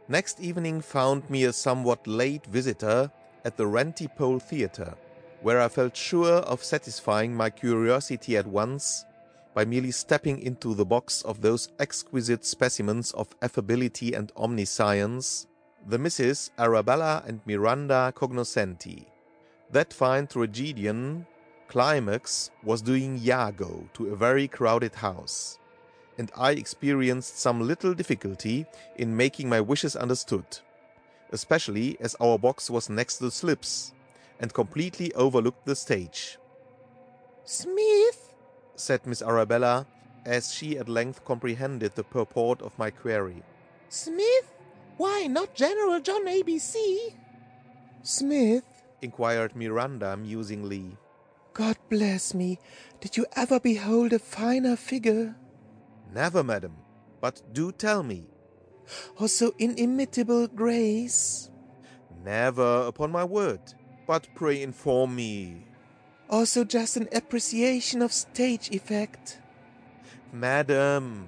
Next evening found me a somewhat late visitor at the Rantipole Theatre, where I felt sure of satisfying my curiosity at once by merely stepping into the box of those exquisite specimens of affability and omniscience, the Misses Arabella and Miranda Cognoscenti. That fine tragedian, Climax, was doing Iago to a very crowded house, and I experienced some little difficulty in making my wishes understood, especially as our box was next to the slips, and completely overlooked the stage. "Smith," said Miss Arabella, as she at length comprehended the purport of my query. "Smith, why not General John A. B. C.?" "Smith," inquired Miranda musingly, "God bless me, did you ever behold a finer figure?" "Never, madam, but do tell me." "Or so inimitable grace?" "Never, upon my word, but pray inform me." "Or so just an appreciation of stage effect?" "Madam."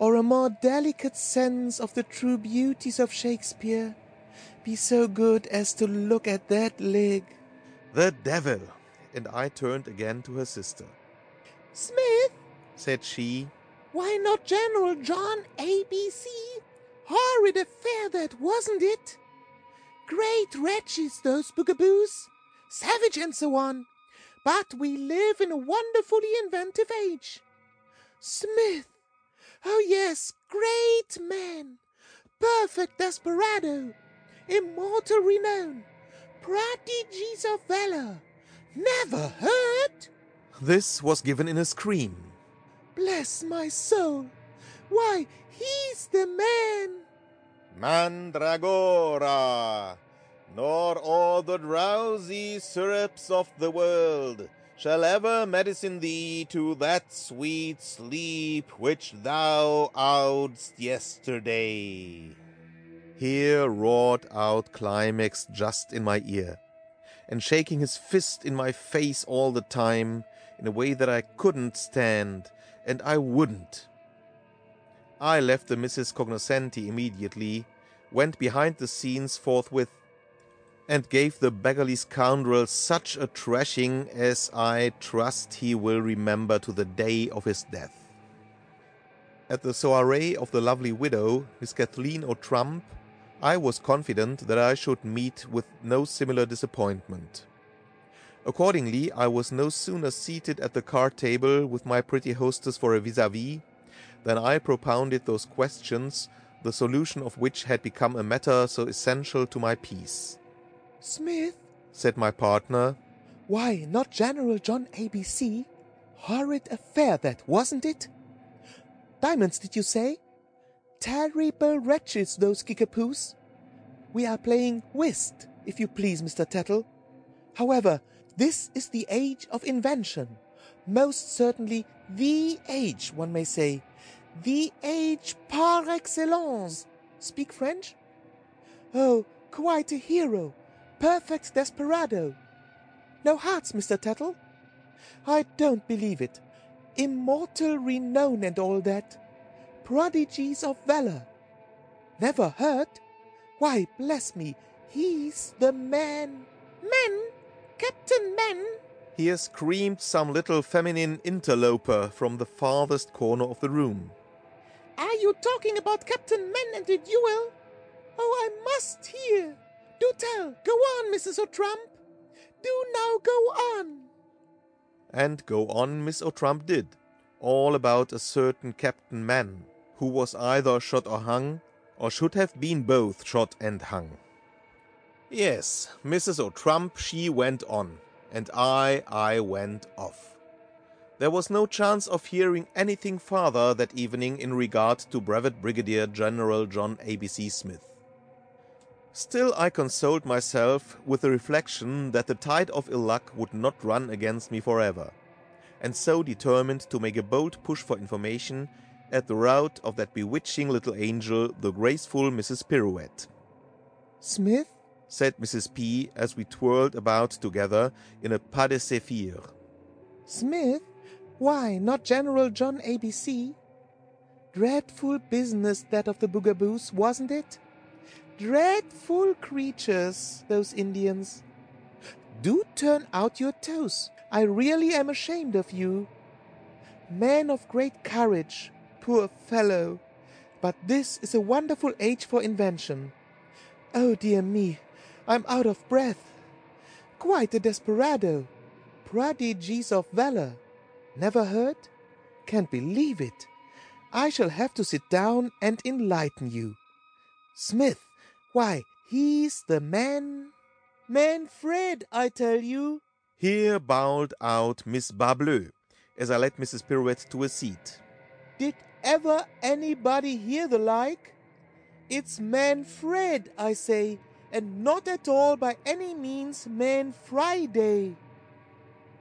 "Or a more delicate sense of the true beauties of Shakespeare? Be so good as to look at that leg." "The devil!" And I turned again to her sister. "Smith," said she, "why not General John A. B. C.? Horrid affair that, wasn't it? Great wretches, those bugaboos, savage and so on. But we live in a wonderfully inventive age. Smith, oh yes, great man, perfect desperado, immortal renown, prodigies of valor, never heard?" This was given in a scream. "Bless my soul, why, he's the man!" "Mandragora, nor all the drowsy syrups of the world shall ever medicine thee to that sweet sleep which thou oudst yesterday." Here roared out Climax just in my ear, and shaking his fist in my face all the time, in a way that I couldn't stand, and I wouldn't. I left the Missus Cognoscenti immediately, went behind the scenes forthwith, and gave the beggarly scoundrel such a thrashing as I trust he will remember to the day of his death. At the soirée of the lovely widow, Miss Kathleen O'Trump, I was confident that I should meet with no similar disappointment. Accordingly, I was no sooner seated at the card table with my pretty hostess for a vis-à-vis than I propounded those questions, the solution of which had become a matter so essential to my peace. "Smith," said my partner, "why not General John A. B. C.? Horrid affair that, wasn't it? Diamonds, did you say? Terrible wretches, those Kickapoos. We are playing whist, if you please, Mister Tettle. However, this is the age of invention, most certainly the age, one may say, the age par excellence. Speak French? Oh, quite a hero, perfect desperado. No hearts, Mister Tettle? I don't believe it. Immortal renown and all that. Prodigies of valor. Never heard? Why, bless me, he's the man." "Man? Captain Mann?" here screamed some little feminine interloper from the farthest corner of the room. "Are you talking about Captain Mann and the duel? Oh, I must hear. Do tell. Go on, Missus O'Trump. Do now go on." And go on Miss O'Trump did, all about a certain Captain Mann, who was either shot or hung, or should have been both shot and hung. Yes, Missus O'Trump, she went on, and I, I went off. There was no chance of hearing anything farther that evening in regard to Brevet Brigadier General John A. B. C. Smith. Still I consoled myself with the reflection that the tide of ill luck would not run against me forever, and so determined to make a bold push for information at the rout of that bewitching little angel, the graceful Missus Pirouette. "Smith?" said Missus P. as we twirled about together in a pas de séphir. "Smith? Why, not General John A. B. C.? Dreadful business that of the Bugaboos, wasn't it? Dreadful creatures, those Indians. Do turn out your toes. I really am ashamed of you. Man of great courage, poor fellow. But this is a wonderful age for invention. Oh, dear me, I'm out of breath. Quite a desperado. Prodigies of valor. Never heard? Can't believe it. I shall have to sit down and enlighten you. Smith, why, he's the man... Manfred, I tell you." Here bowed out Miss Bas Bleu, as I led Missus Pirouette to a seat. "Did ever anybody hear the like? It's Manfred, I say, and not at all by any means Man-Friday."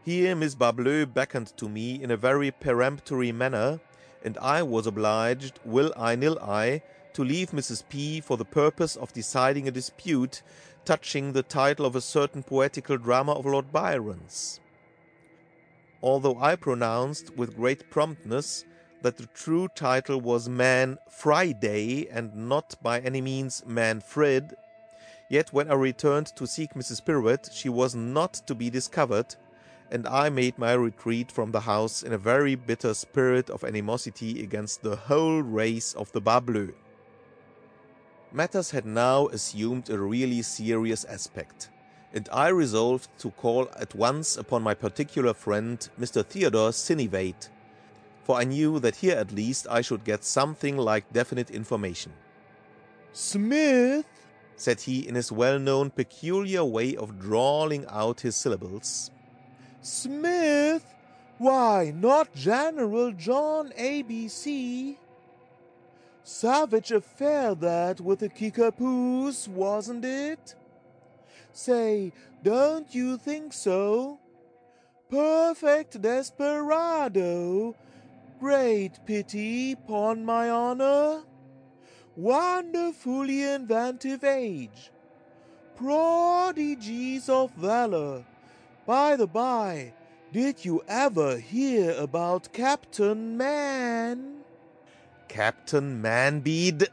Here Miss Bas Bleu beckoned to me in a very peremptory manner, and I was obliged, will I nil I, to leave Missus P. for the purpose of deciding a dispute touching the title of a certain poetical drama of Lord Byron's. Although I pronounced with great promptness that the true title was Man-Friday and not by any means Manfred, yet when I returned to seek Missus Pirouette she was not to be discovered, and I made my retreat from the house in a very bitter spirit of animosity against the whole race of the Bas Bleu. Matters had now assumed a really serious aspect, and I resolved to call at once upon my particular friend, Mister Theodore Sinivate, for I knew that here at least I should get something like definite information. "Smith," said he in his well-known peculiar way of drawling out his syllables, "Smith, why not General John A. B. C.? Savage affair that with the Kickapoos, wasn't it? Say, don't you think so? Perfect desperado. Great pity, upon my honor. Wonderfully inventive age. Prodigies of valor. By the by, did you ever hear about Captain Mann?" "Captain Manbead,"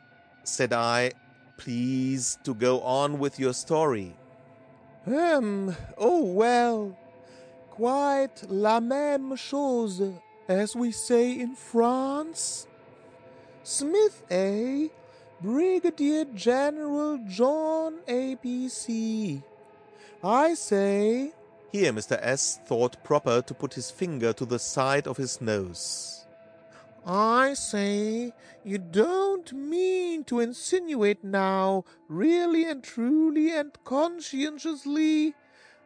said I, "please to go on with your story." Um, oh well, quite la même chose, as we say in France. Smith A., Brigadier General John A. B. C. I say... Here Mister S. thought proper to put his finger to the side of his nose. "I say, you don't mean to insinuate now, really and truly and conscientiously,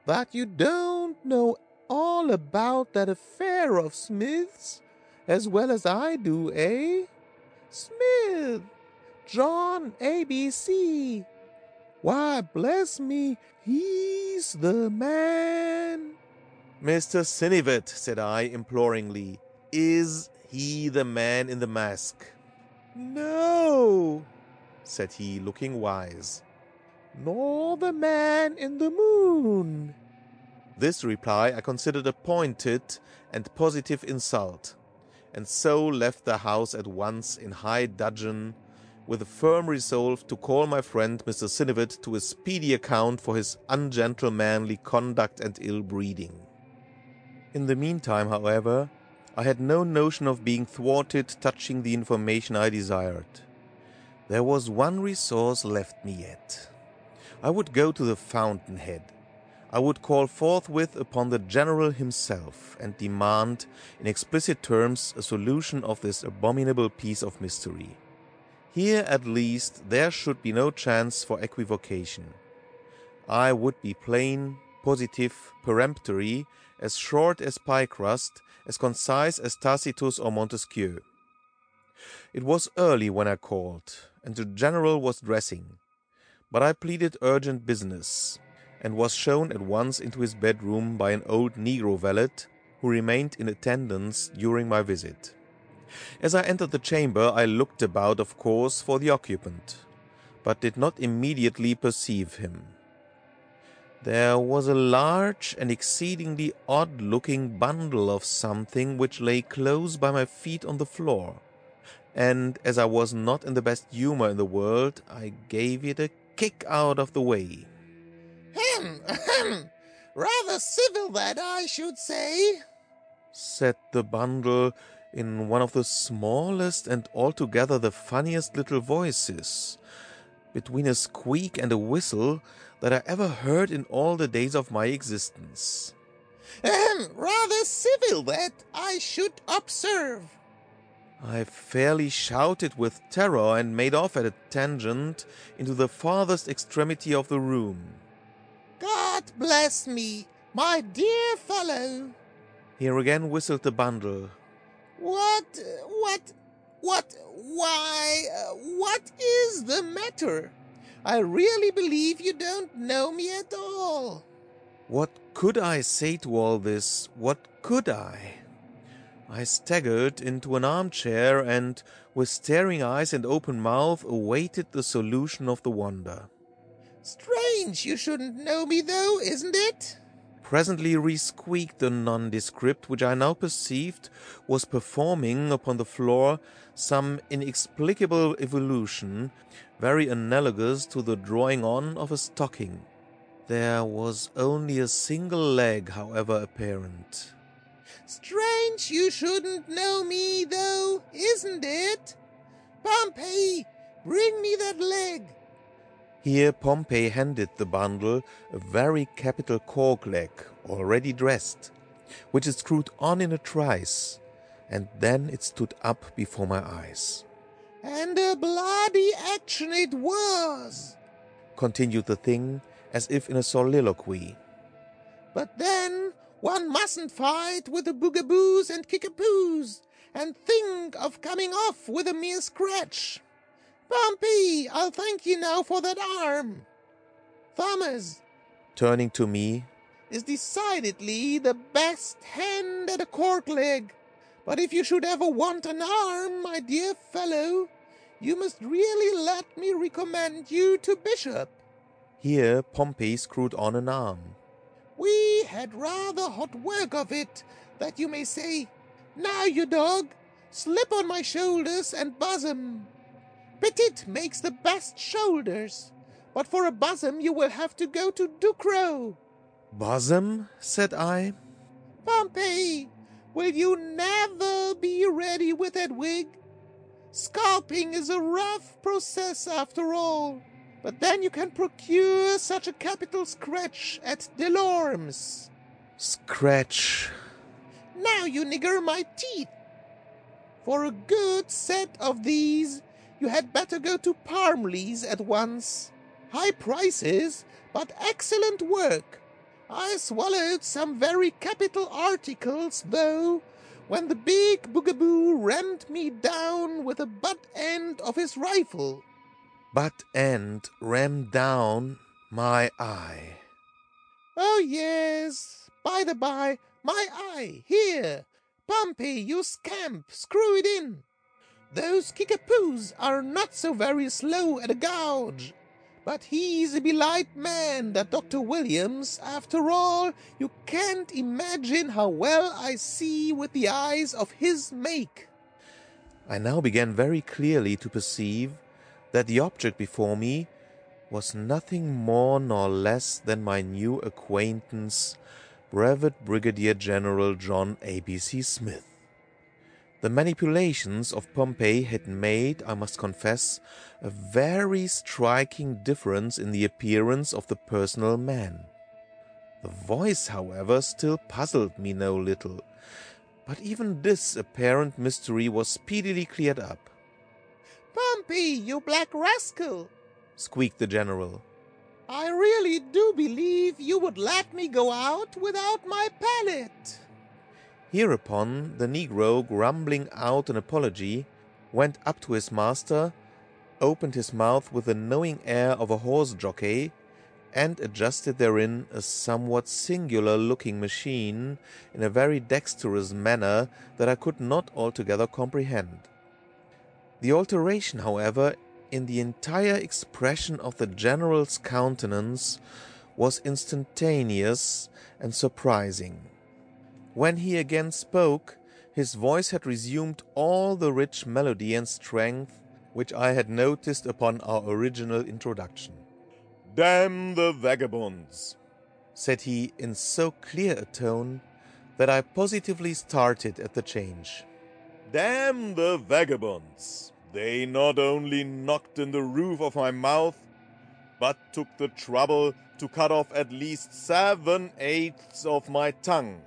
that you don't know all about that affair of Smith's, as well as I do, eh? Smith! John A. B. C. Why, bless me, he's the man!" "Mister Sinivate," said I imploringly, "is he the man in the mask?" "No," said he, looking wise. "Nor the man in the moon." This reply I considered a pointed and positive insult, and so left the house at once in high dudgeon, with a firm resolve to call my friend Mister Sinivate to a speedy account for his ungentlemanly conduct and ill-breeding. In the meantime, however, I had no notion of being thwarted touching the information I desired. There was one resource left me yet. I would go to the fountainhead. I would call forthwith upon the general himself and demand, in explicit terms, a solution of this abominable piece of mystery. Here, at least, there should be no chance for equivocation. I would be plain, positive, peremptory, as short as pie crust, as concise as Tacitus or Montesquieu. It was early when I called, and the general was dressing, but I pleaded urgent business, and was shown at once into his bedroom by an old negro valet, who remained in attendance during my visit. As I entered the chamber, I looked about, of course, for the occupant, but did not immediately perceive him. There was a large and exceedingly odd-looking bundle of something which lay close by my feet on the floor, and as I was not in the best humour in the world, I gave it a kick out of the way. "Hem, ahem, rather civil that, I should say," said the bundle, in one of the smallest and altogether the funniest little voices, between a squeak and a whistle, that I ever heard in all the days of my existence. "Ahem, rather civil that, I should observe." I fairly shouted with terror and made off at a tangent into the farthest extremity of the room. "God bless me, my dear fellow!" Here again whistled the bundle. What, what, what, why, uh, what is the matter? I really believe you don't know me at all." What could I say to all this? What could I? I staggered into an armchair and, with staring eyes and open mouth, awaited the solution of the wonder. "Strange you shouldn't know me, though, isn't it?" presently re-squeaked the nondescript, which I now perceived was performing upon the floor some inexplicable evolution, very analogous to the drawing on of a stocking. There was only a single leg, however, apparent. "Strange you shouldn't know me, though, isn't it? Pompey, bring me that leg." Here Pompey handed the bundle a very capital cork leg, already dressed, which it screwed on in a trice, and then it stood up before my eyes. "And a bloody action it was," continued the thing, as if in a soliloquy. "But then one mustn't fight with the Bugaboos and Kickapoos, and think of coming off with a mere scratch. Pompey, I'll thank you now for that arm. Thomas," turning to me, "is decidedly the best hand at a cork leg. But if you should ever want an arm, my dear fellow, you must really let me recommend you to Bishop." Here Pompey screwed on an arm. "We had rather hot work of it, that you may say. Now, you dog, slip on my shoulders and bosom. Petit makes the best shoulders, but for a bosom you will have to go to Ducrow." "Bosom?" said I. "Pompey, will you never be ready with that wig? Scalping is a rough process after all, but then you can procure such a capital scratch at Delorme's." "Scratch. Now, you nigger, my teeth. For a good set of these, you had better go to Parmley's at once. High prices, but excellent work. I swallowed some very capital articles, though, when the big Bugaboo rammed me down with the butt-end of his rifle." Butt-end rammed down my eye. "Oh, yes. By the by, my eye, here. Pompey, you scamp, screw it in. Those Kickapoos are not so very slow at a gouge, but he's a belight man, that Doctor Williams. After all, you can't imagine how well I see with the eyes of his make." I now began very clearly to perceive that the object before me was nothing more nor less than my new acquaintance, Brevet Brigadier General John A. B. C. Smith. The manipulations of Pompey had made, I must confess, a very striking difference in the appearance of the personal man. The voice, however, still puzzled me no little, but even this apparent mystery was speedily cleared up. "Pompey, you black rascal," squeaked the General, "I really do believe you would let me go out without my palette." Hereupon the negro, grumbling out an apology, went up to his master, opened his mouth with the knowing air of a horse jockey, and adjusted therein a somewhat singular-looking machine in a very dexterous manner that I could not altogether comprehend. The alteration, however, in the entire expression of the general's countenance was instantaneous and surprising. When he again spoke, his voice had resumed all the rich melody and strength which I had noticed upon our original introduction. "Damn the vagabonds!" said he in so clear a tone that I positively started at the change. "Damn the vagabonds! They not only knocked in the roof of my mouth, but took the trouble to cut off at least seven-eighths of my tongue.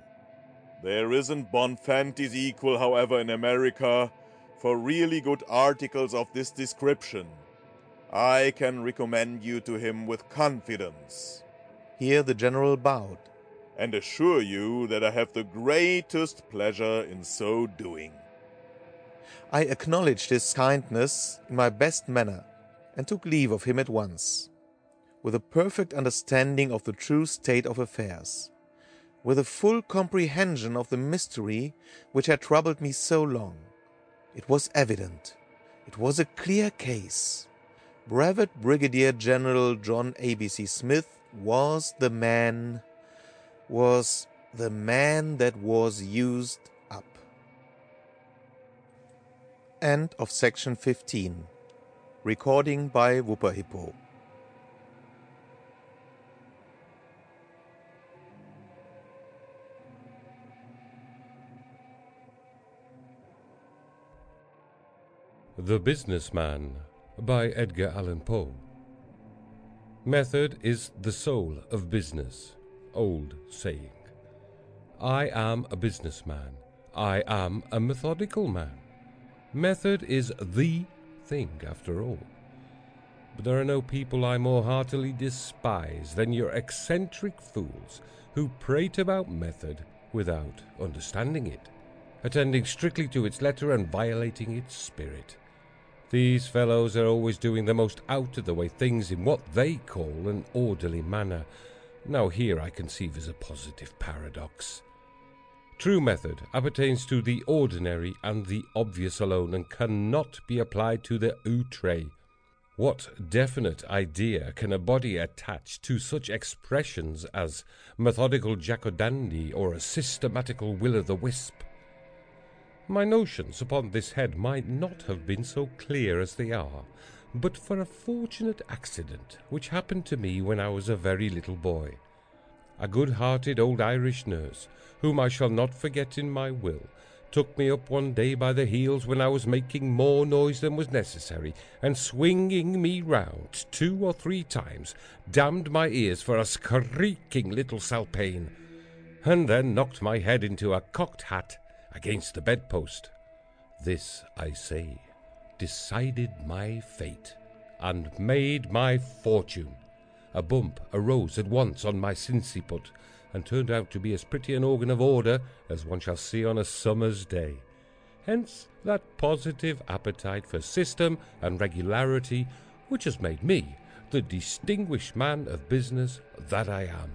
There isn't Bonfanti's equal, however, in America, for really good articles of this description. I can recommend you to him with confidence." Here the general bowed. "And assure you that I have the greatest pleasure in so doing." I acknowledged his kindness in my best manner, and took leave of him at once, with a perfect understanding of the true state of affairs, with a full comprehension of the mystery which had troubled me so long. It was evident. It was a clear case. Brevet Brigadier General John A. B. C. Smith was the man, was the man that was used up. End of section fifteen. Recording by Whoopahippo. The Businessman by Edgar Allan Poe. Method is the soul of business. Old saying. I am a businessman. I am a methodical man. Method is the thing, after all. But there are no people I more heartily despise than your eccentric fools who prate about method without understanding it, attending strictly to its letter and violating its spirit. These fellows are always doing the most out-of-the-way things in what they call an orderly manner. Now here I conceive is a positive paradox. True method appertains to the ordinary and the obvious alone, and cannot be applied to the outré. What definite idea can a body attach to such expressions as methodical jack-o'-dandy or a systematical will-o'-the-wisp? My notions upon this head might not have been so clear as they are, but for a fortunate accident which happened to me when I was a very little boy. A good-hearted old Irish nurse, whom I shall not forget in my will, took me up one day by the heels when I was making more noise than was necessary, and swinging me round two or three times, damned my ears for a screeching little salpain, and then knocked my head into a cocked hat against the bedpost. This, I say, decided my fate, and made my fortune. A bump arose at once on my sinciput, and turned out to be as pretty an organ of order as one shall see on a summer's day. Hence that positive appetite for system and regularity, which has made me the distinguished man of business that I am.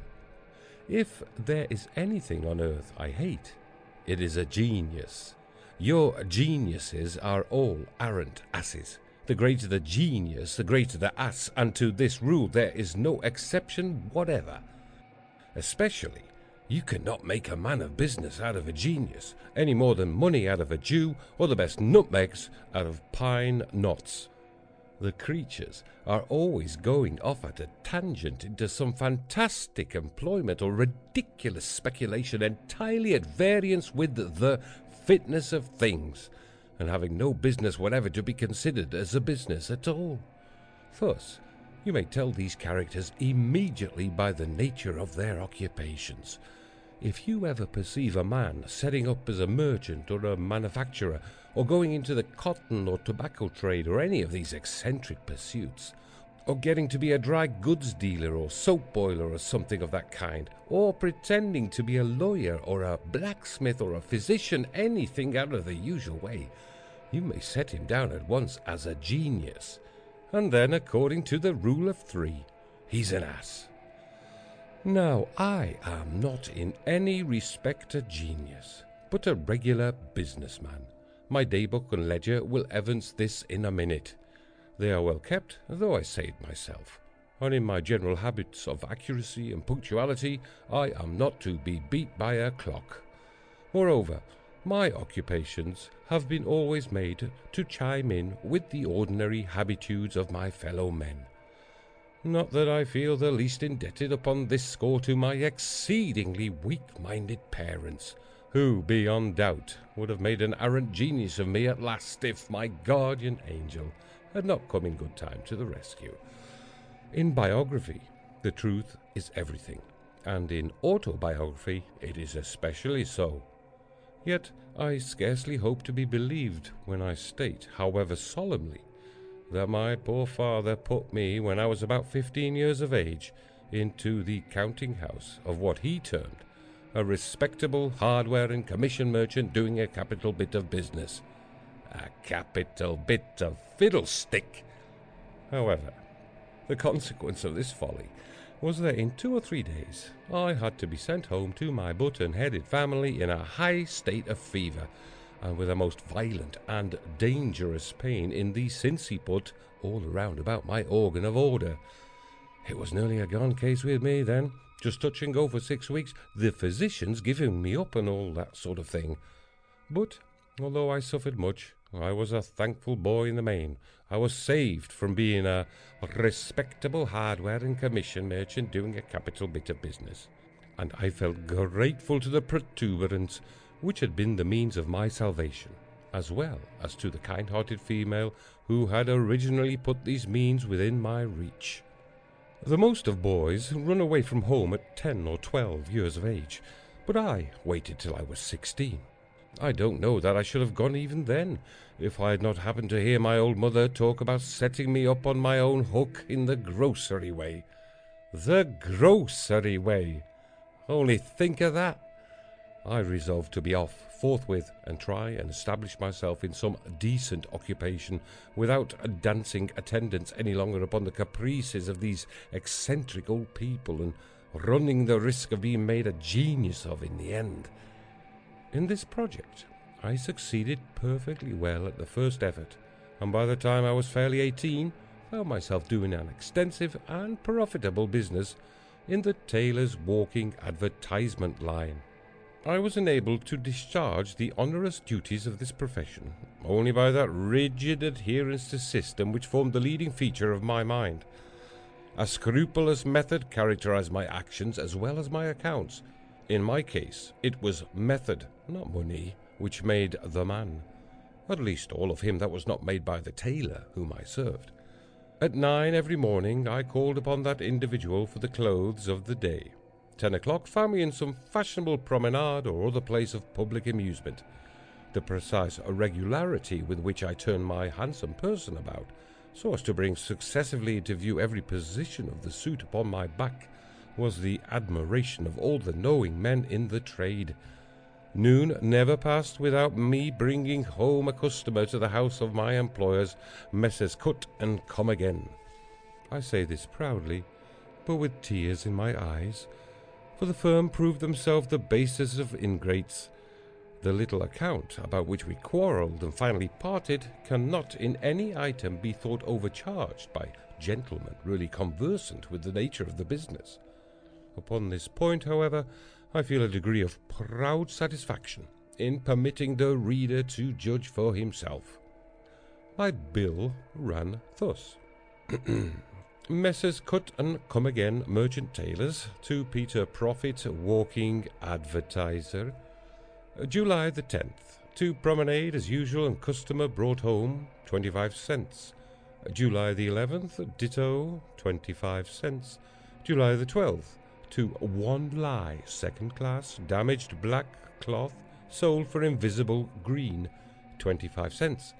If there is anything on earth I hate, it is a genius. Your geniuses are all arrant asses. The greater the genius, the greater the ass, and to this rule there is no exception whatever. Especially, you cannot make a man of business out of a genius, any more than money out of a Jew, or the best nutmegs out of pine knots. The creatures are always going off at a tangent into some fantastic employment or ridiculous speculation entirely at variance with the fitness of things, and having no business whatever to be considered as a business at all. Thus, you may tell these characters immediately by the nature of their occupations. If you ever perceive a man setting up as a merchant or a manufacturer, or going into the cotton or tobacco trade, or any of these eccentric pursuits, or getting to be a dry goods dealer or soap boiler or something of that kind, or pretending to be a lawyer or a blacksmith or a physician, anything out of the usual way, you may set him down at once as a genius, and then, according to the rule of three, he's an ass. Now, I am not in any respect a genius, but a regular businessman. My daybook and ledger will evidence this in a minute. They are well kept, though I say it myself. And in my general habits of accuracy and punctuality, I am not to be beat by a clock. Moreover, my occupations have been always made to chime in with the ordinary habitudes of my fellow men. Not that I feel the least indebted upon this score to my exceedingly weak-minded parents, who, beyond doubt, would have made an arrant genius of me at last if my guardian angel had not come in good time to the rescue. In biography, the truth is everything, and in autobiography it is especially so. Yet I scarcely hope to be believed when I state, however solemnly, that my poor father put me, when I was about fifteen years of age, into the counting-house of what he termed a respectable hardware and commission merchant doing a capital bit of business. A capital bit of fiddlestick! However, the consequence of this folly was that in two or three days I had to be sent home to my button-headed family in a high state of fever, and with a most violent and dangerous pain in the sinciput all round about my organ of order. It was nearly a gone case with me then, just touch and go for six weeks, the physicians giving me up and all that sort of thing. But, although I suffered much, I was a thankful boy in the main. I was saved from being a respectable hardware and commission merchant doing a capital bit of business, and I felt grateful to the protuberance which had been the means of my salvation, as well as to the kind-hearted female who had originally put these means within my reach. The most of boys run away from home at ten or twelve years of age, but I waited till I was sixteen. I don't know that I should have gone even then, if I had not happened to hear my old mother talk about setting me up on my own hook in the grocery way. The grocery way! Only think of that! I resolved to be off forthwith and try and establish myself in some decent occupation without dancing attendance any longer upon the caprices of these eccentric old people and running the risk of being made a genius of in the end. In this project I succeeded perfectly well at the first effort, and by the time I was fairly eighteen, found myself doing an extensive and profitable business in the tailor's walking advertisement line. I was enabled to discharge the onerous duties of this profession only by that rigid adherence to system which formed the leading feature of my mind. A scrupulous method characterized my actions as well as my accounts. In my case, it was method, not money, which made the man. At least all of him that was not made by the tailor whom I served. At nine every morning I called upon that individual for the clothes of the day. Ten o'clock found me in some fashionable promenade or other place of public amusement. The precise irregularity with which I turned my handsome person about, so as to bring successively into view every position of the suit upon my back, was the admiration of all the knowing men in the trade. Noon never passed without me bringing home a customer to the house of my employers, Messrs. Cut and Come Again. I say this proudly, but with tears in my eyes, for the firm proved themselves the basest of ingrates. The little account about which we quarrelled and finally parted cannot in any item be thought overcharged by gentlemen really conversant with the nature of the business. Upon this point, however, I feel a degree of proud satisfaction in permitting the reader to judge for himself. My bill ran thus. Messrs. Cut and Come Again, merchant tailors, to Peter Profit, walking advertiser. July the tenth, to promenade as usual and customer brought home, twenty-five cents. July the eleventh, ditto, twenty-five cents. July the twelfth, to One Lie, second class, damaged black cloth, sold for invisible green, twenty-five cents.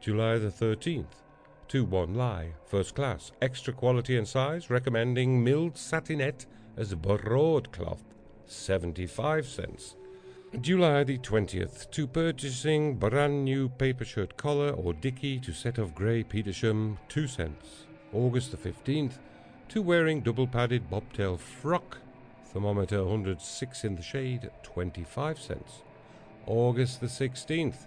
July the thirteenth. To One Lie, first class, extra quality and size, recommending milled satinette as broadcloth, seventy-five cents. July the twentieth, to purchasing brand new paper shirt collar or dicky to set of grey Petersham, two cents. August the fifteenth, to wearing double padded bobtail frock, Thermometer one hundred six in the shade, twenty-five cents. August the sixteenth.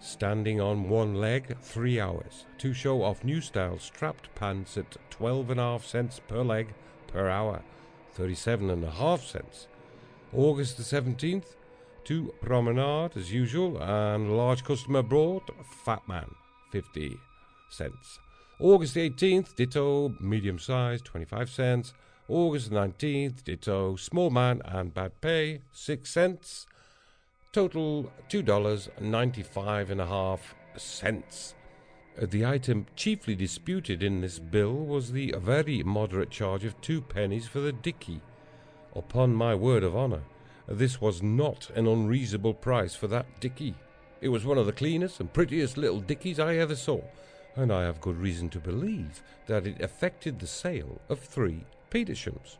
Standing on one leg, three hours, to show off new style strapped pants at twelve and a half cents per leg per hour, thirty-seven and a half cents. August the seventeenth. To promenade as usual, and large customer brought, fat man, fifty cents. August the eighteenth, ditto, medium size, twenty-five cents. August the nineteenth, ditto, small man and bad pay, six cents. Total two dollars and ninety-five and a half cents. The item chiefly disputed in this bill was the very moderate charge of two pennies for the dickey. Upon my word of honour, this was not an unreasonable price for that dickey. It was one of the cleanest and prettiest little dickies I ever saw, and I have good reason to believe that it affected the sale of three Petershams.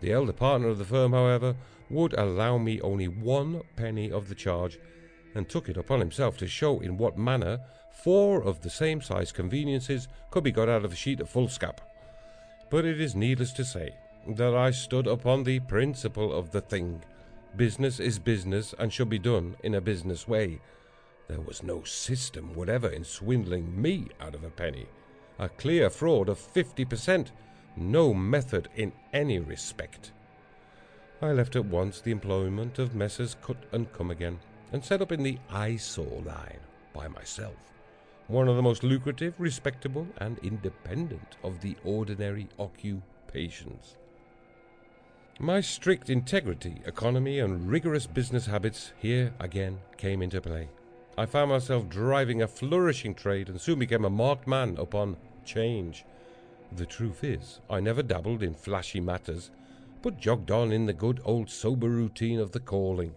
The elder partner of the firm, however, would allow me only one penny of the charge, and took it upon himself to show in what manner four of the same size conveniences could be got out of a sheet of foolscap. But it is needless to say that I stood upon the principle of the thing. Business is business, and should be done in a business way. There was no system whatever in swindling me out of a penny. A clear fraud of fifty percent. No method in any respect. I left at once the employment of Messrs. Cut and Come Again, and set up in the eyesore line by myself, one of the most lucrative, respectable, and independent of the ordinary occupations. My strict integrity, economy, and rigorous business habits here again came into play. I found myself driving a flourishing trade, and soon became a marked man upon change. The truth is, I never dabbled in flashy matters, but jogged on in the good old sober routine of the calling,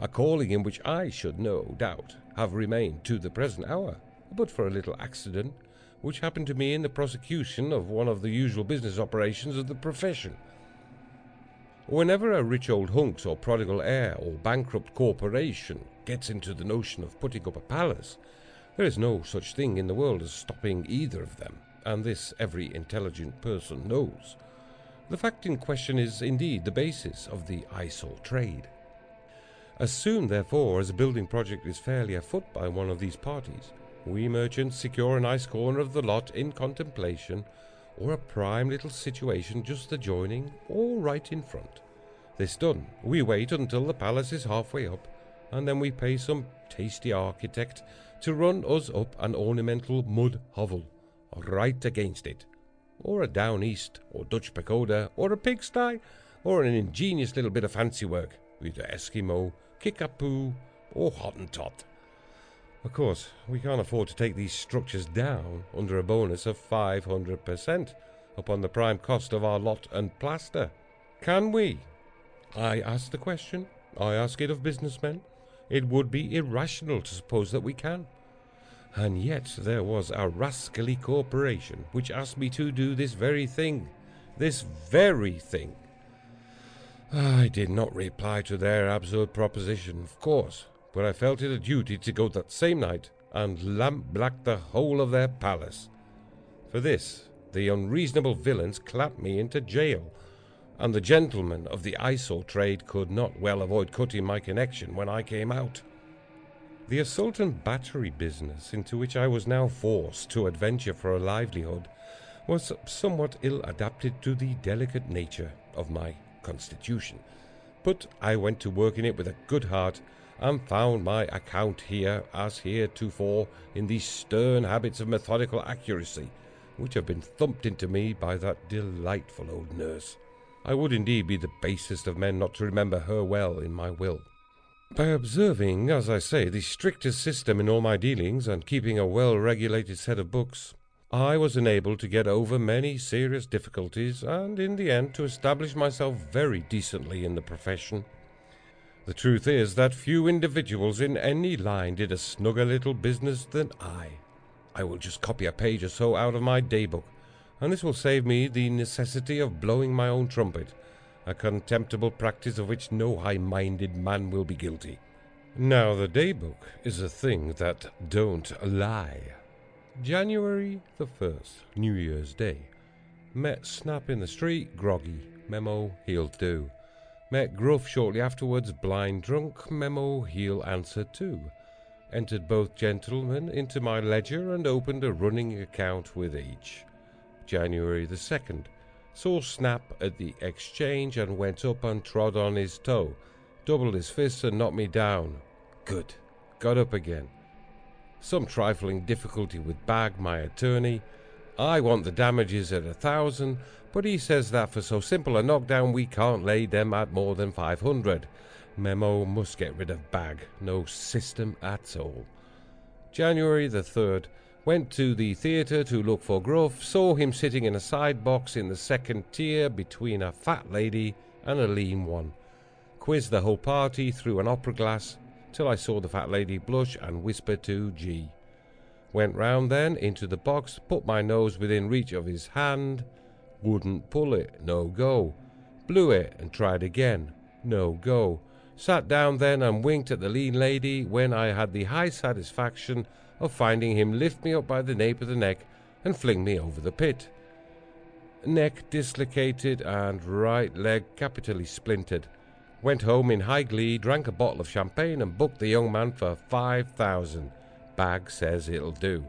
a calling in which I should no doubt have remained to the present hour, but for a little accident which happened to me in the prosecution of one of the usual business operations of the profession. Whenever a rich old hunks or prodigal heir or bankrupt corporation gets into the notion of putting up a palace, there is no such thing in the world as stopping either of them, and this every intelligent person knows. The fact in question is indeed the basis of the eyesore trade. As soon, therefore, as a building project is fairly afoot by one of these parties, we merchants secure a nice corner of the lot in contemplation, or a prime little situation just adjoining or right in front. This done, we wait until the palace is halfway up, and then we pay some tasty architect to run us up an ornamental mud hovel right against it, or a down east, or Dutch pagoda, or a pigsty, or an ingenious little bit of fancy work, either Eskimo, Kickapoo, or Hottentot. Of course, we can't afford to take these structures down under a bonus of five hundred percent upon the prime cost of our lot and plaster. Can we? I ask the question. I ask it of businessmen. It would be irrational to suppose that we can. And yet there was a rascally corporation which asked me to do this very thing, this very thing. I did not reply to their absurd proposition, of course, but I felt it a duty to go that same night and lamp-black the whole of their palace. For this, the unreasonable villains clapped me into jail, and the gentlemen of the eyesore trade could not well avoid cutting my connection when I came out. The assault and battery business into which I was now forced to adventure for a livelihood was somewhat ill-adapted to the delicate nature of my constitution, but I went to work in it with a good heart, and found my account here, as heretofore, in these stern habits of methodical accuracy, which have been thumped into me by that delightful old nurse. I would indeed be the basest of men not to remember her well in my will. By observing, as I say, the strictest system in all my dealings, and keeping a well-regulated set of books, I was enabled to get over many serious difficulties, and in the end to establish myself very decently in the profession. The truth is that few individuals in any line did a snugger little business than I. I will just copy a page or so out of my day-book, and this will save me the necessity of blowing my own trumpet, a contemptible practice of which no high-minded man will be guilty. Now the day-book is a thing that don't lie. January the first, New Year's Day. Met Snap in the street, groggy. Memo, he'll do. Met Gruff shortly afterwards, blind drunk, memo he'll answer to. Entered both gentlemen into my ledger and opened a running account with each. January the second. Saw Snap at the exchange and went up and trod on his toe. Doubled his fists and knocked me down. Good. Got up again. Some trifling difficulty with Bag, my attorney. I want the damages at a thousand, but he says that for so simple a knockdown we can't lay them at more than five hundred. Memo must get rid of Bag. No system at all. January the third. Went to the theatre to look for Gruff. Saw him sitting in a side box in the second tier between a fat lady and a lean one. Quizzed the whole party through an opera glass till I saw the fat lady blush and whisper to G. Went round then into the box, put my nose within reach of his hand. Wouldn't pull it. No go. Blew it and tried again. No go. Sat down then and winked at the lean lady, when I had the high satisfaction of finding him lift me up by the nape of the neck and fling me over the pit. Neck dislocated and right leg capitally splintered. Went home in high glee, drank a bottle of champagne and booked the young man for five thousand. Bag says it'll do.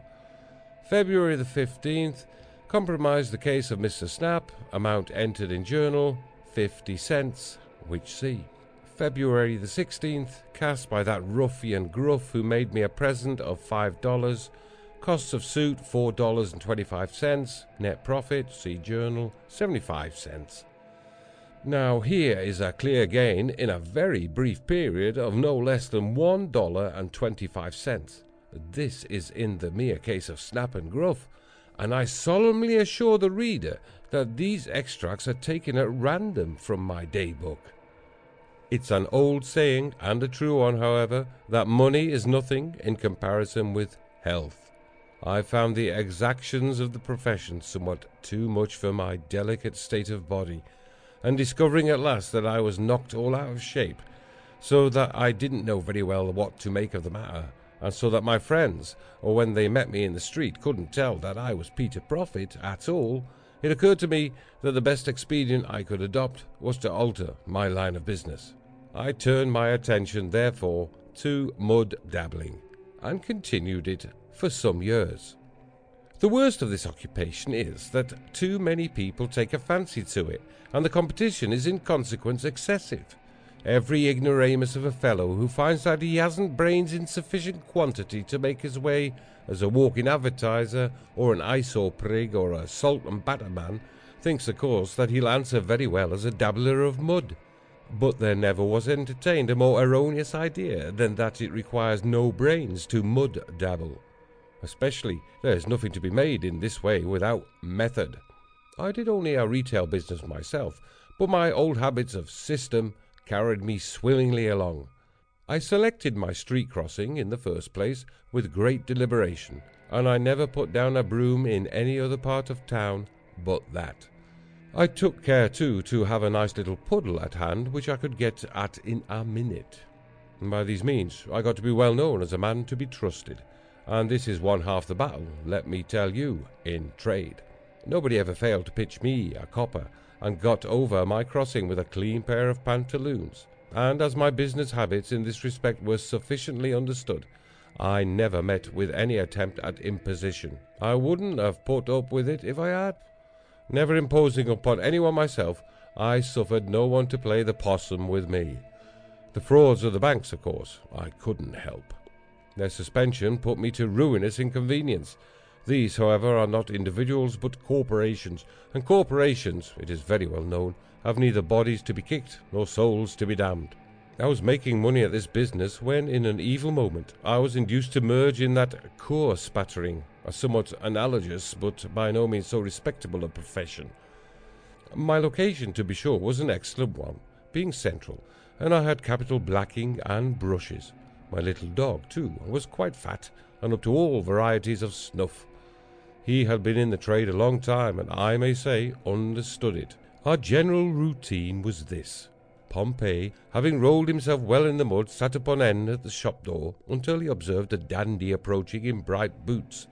February the fifteenth. Compromised the case of Mister Snap. Amount entered in journal, fifty cents, which see. February the sixteenth, cast by that ruffian Gruff, who made me a present of five dollars. Costs of suit four dollars and twenty-five cents. Net profit, see journal, seventy-five cents. Now here is a clear gain in a very brief period of no less than one dollar and twenty-five cents. This is in the mere case of Snap and Gruff, and I solemnly assure the reader that these extracts are taken at random from my day book. It's an old saying, and a true one, however, that money is nothing in comparison with health. I found the exactions of the profession somewhat too much for my delicate state of body, and discovering at last that I was knocked all out of shape, so that I didn't know very well what to make of the matter, and so that my friends, or when they met me in the street, couldn't tell that I was Peter Prophet at all, it occurred to me that the best expedient I could adopt was to alter my line of business. I turned my attention, therefore, to mud dabbling, and continued it for some years. The worst of this occupation is that too many people take a fancy to it, and the competition is in consequence excessive. Every ignoramus of a fellow who finds that he hasn't brains in sufficient quantity to make his way as a walking advertiser, or an eyesore prig, or a salt and batter man, thinks, of course, that he'll answer very well as a dabbler of mud. But there never was entertained a more erroneous idea than that it requires no brains to mud dabble. Especially, there is nothing to be made in this way without method. I did only a retail business myself, but my old habits of system carried me swimmingly along. I selected my street crossing, in the first place, with great deliberation, and I never put down a broom in any other part of town but that. I took care, too, to have a nice little puddle at hand, which I could get at in a minute. And by these means I got to be well known as a man to be trusted, and this is one half the battle, let me tell you, in trade. Nobody ever failed to pitch me a copper, and got over my crossing with a clean pair of pantaloons, and as my business habits in this respect were sufficiently understood, I never met with any attempt at imposition. I wouldn't have put up with it if I had. Never imposing upon anyone myself, I suffered no one to play the possum with me. The frauds of the banks, of course, I couldn't help. Their suspension put me to ruinous inconvenience. These, however, are not individuals but corporations, and corporations, it is very well known, have neither bodies to be kicked nor souls to be damned. I was making money at this business when, in an evil moment, I was induced to merge in that corps spattering, a somewhat analogous but by no means so respectable a profession. My location, to be sure, was an excellent one, being central, and I had capital blacking and brushes. My little dog, too, was quite fat, and up to all varieties of snuff. He had been in the trade a long time, and I may say understood it. Our general routine was this. Pompey, having rolled himself well in the mud, sat upon end at the shop door until he observed a dandy approaching in bright boots.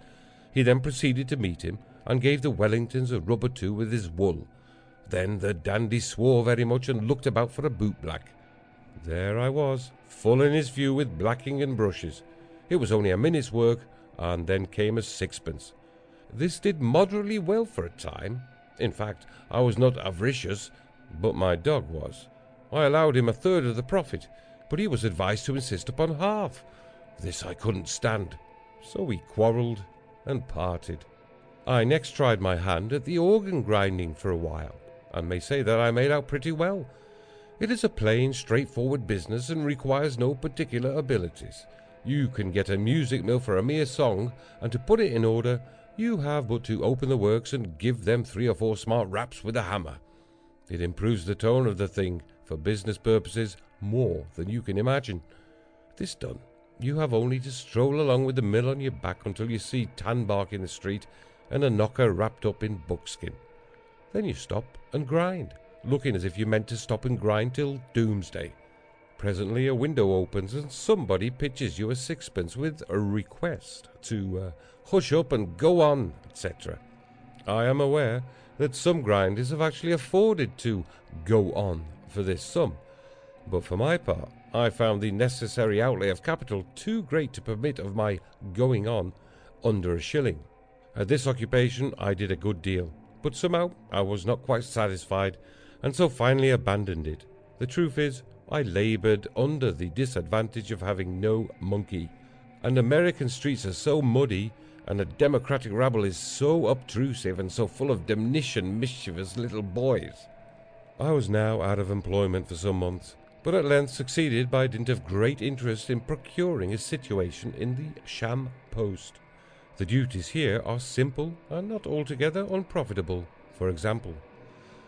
He then proceeded to meet him, and gave the Wellingtons a rub or two with his wool. Then the dandy swore very much and looked about for a bootblack. There I was, full in his view with blacking and brushes. It was only a minute's work, and then came a sixpence. This did moderately well for a time. In fact, I was not avaricious, but my dog was. I allowed him a third of the profit, but he was advised to insist upon half. This I couldn't stand, so we quarrelled and parted. I next tried my hand at the organ grinding for a while, and may say that I made out pretty well. It is a plain, straightforward business and requires no particular abilities. You can get a music mill for a mere song, and to put it in order, you have but to open the works and give them three or four smart raps with a hammer. It improves the tone of the thing, for business purposes, more than you can imagine. This done, you have only to stroll along with the mill on your back until you see tan bark in the street and a knocker wrapped up in buckskin. Then you stop and grind, looking as if you meant to stop and grind till doomsday. Presently a window opens and somebody pitches you a sixpence with a request to uh, hush up and go on, et cetera. I am aware that some grinders have actually afforded to go on for this sum, but for my part I found the necessary outlay of capital too great to permit of my going on under a shilling. At this occupation I did a good deal, but somehow I was not quite satisfied, and so finally abandoned it. The truth is, I laboured under the disadvantage of having no monkey, and American streets are so muddy, and the democratic rabble is so obtrusive and so full of demnition mischievous little boys. I was now out of employment for some months, but at length succeeded by dint of great interest in procuring a situation in the Sham Post. The duties here are simple and not altogether unprofitable. For example,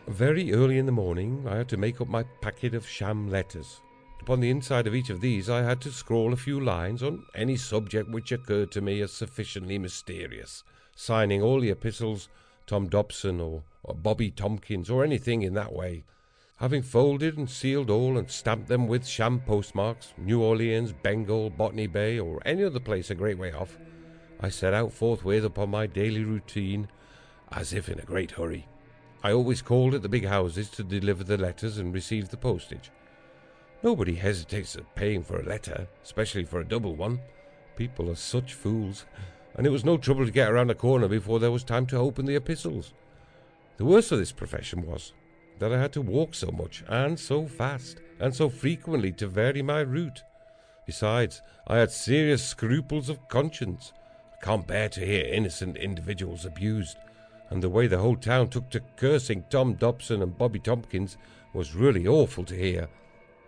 very early in the morning I had to make up my packet of sham letters. Upon the inside of each of these I had to scrawl a few lines on any subject which occurred to me as sufficiently mysterious, signing all the epistles Tom Dobson or, or Bobby Tompkins or anything in that way. Having folded and sealed all and stamped them with sham postmarks, New Orleans, Bengal, Botany Bay, or any other place a great way off, I set out forthwith upon my daily routine as if in a great hurry. I always called at the big houses to deliver the letters and receive the postage. Nobody hesitates at paying for a letter, especially for a double one. People are such fools, and it was no trouble to get around a corner before there was time to open the epistles. The worst of this profession was that I had to walk so much, and so fast, and so frequently to vary my route. Besides, I had serious scruples of conscience. I can't bear to hear innocent individuals abused, and the way the whole town took to cursing Tom Dobson and Bobby Tompkins was really awful to hear.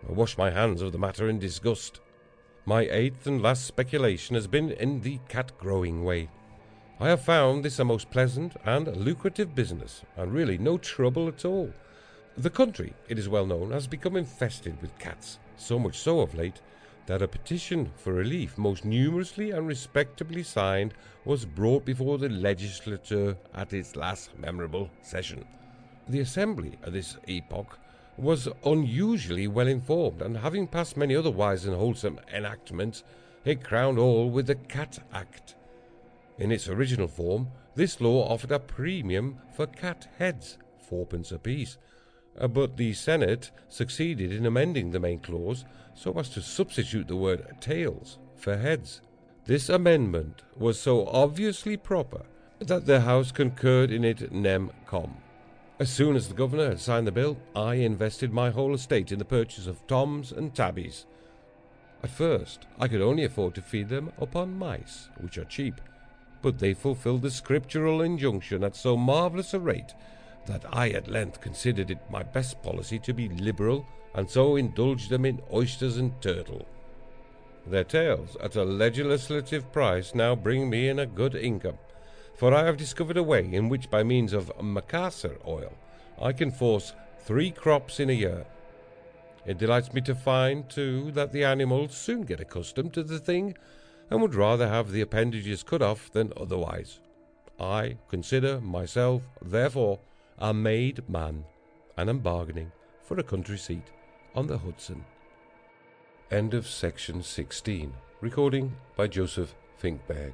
I washed my hands of the matter in disgust. My eighth and last speculation has been in the cat-growing way. I have found this a most pleasant and lucrative business, and really no trouble at all. The country, it is well known, has become infested with cats, so much so of late that a petition for relief most numerously and respectably signed was brought before the legislature at its last memorable session. The assembly at this epoch was unusually well informed, and having passed many other wise and wholesome enactments, it crowned all with the Cat Act. In its original form, this law offered a premium for cat heads, fourpence apiece, but the Senate succeeded in amending the main clause so as to substitute the word tails for heads. This amendment was so obviously proper that the House concurred in it nem com. As soon as the governor had signed the bill, I invested my whole estate in the purchase of toms and tabbies. At first, I could only afford to feed them upon mice, which are cheap, but they fulfilled the scriptural injunction at so marvellous a rate that I at length considered it my best policy to be liberal, and so indulged them in oysters and turtle. Their tails, at a legislative price, now bring me in a good income, for I have discovered a way in which, by means of macassar oil, I can force three crops in a year. It delights me to find, too, that the animals soon get accustomed to the thing, and would rather have the appendages cut off than otherwise. I consider myself, therefore, a made man, and am bargaining for a country seat on the Hudson. End of section sixteen. Recording by Joseph Finkberg.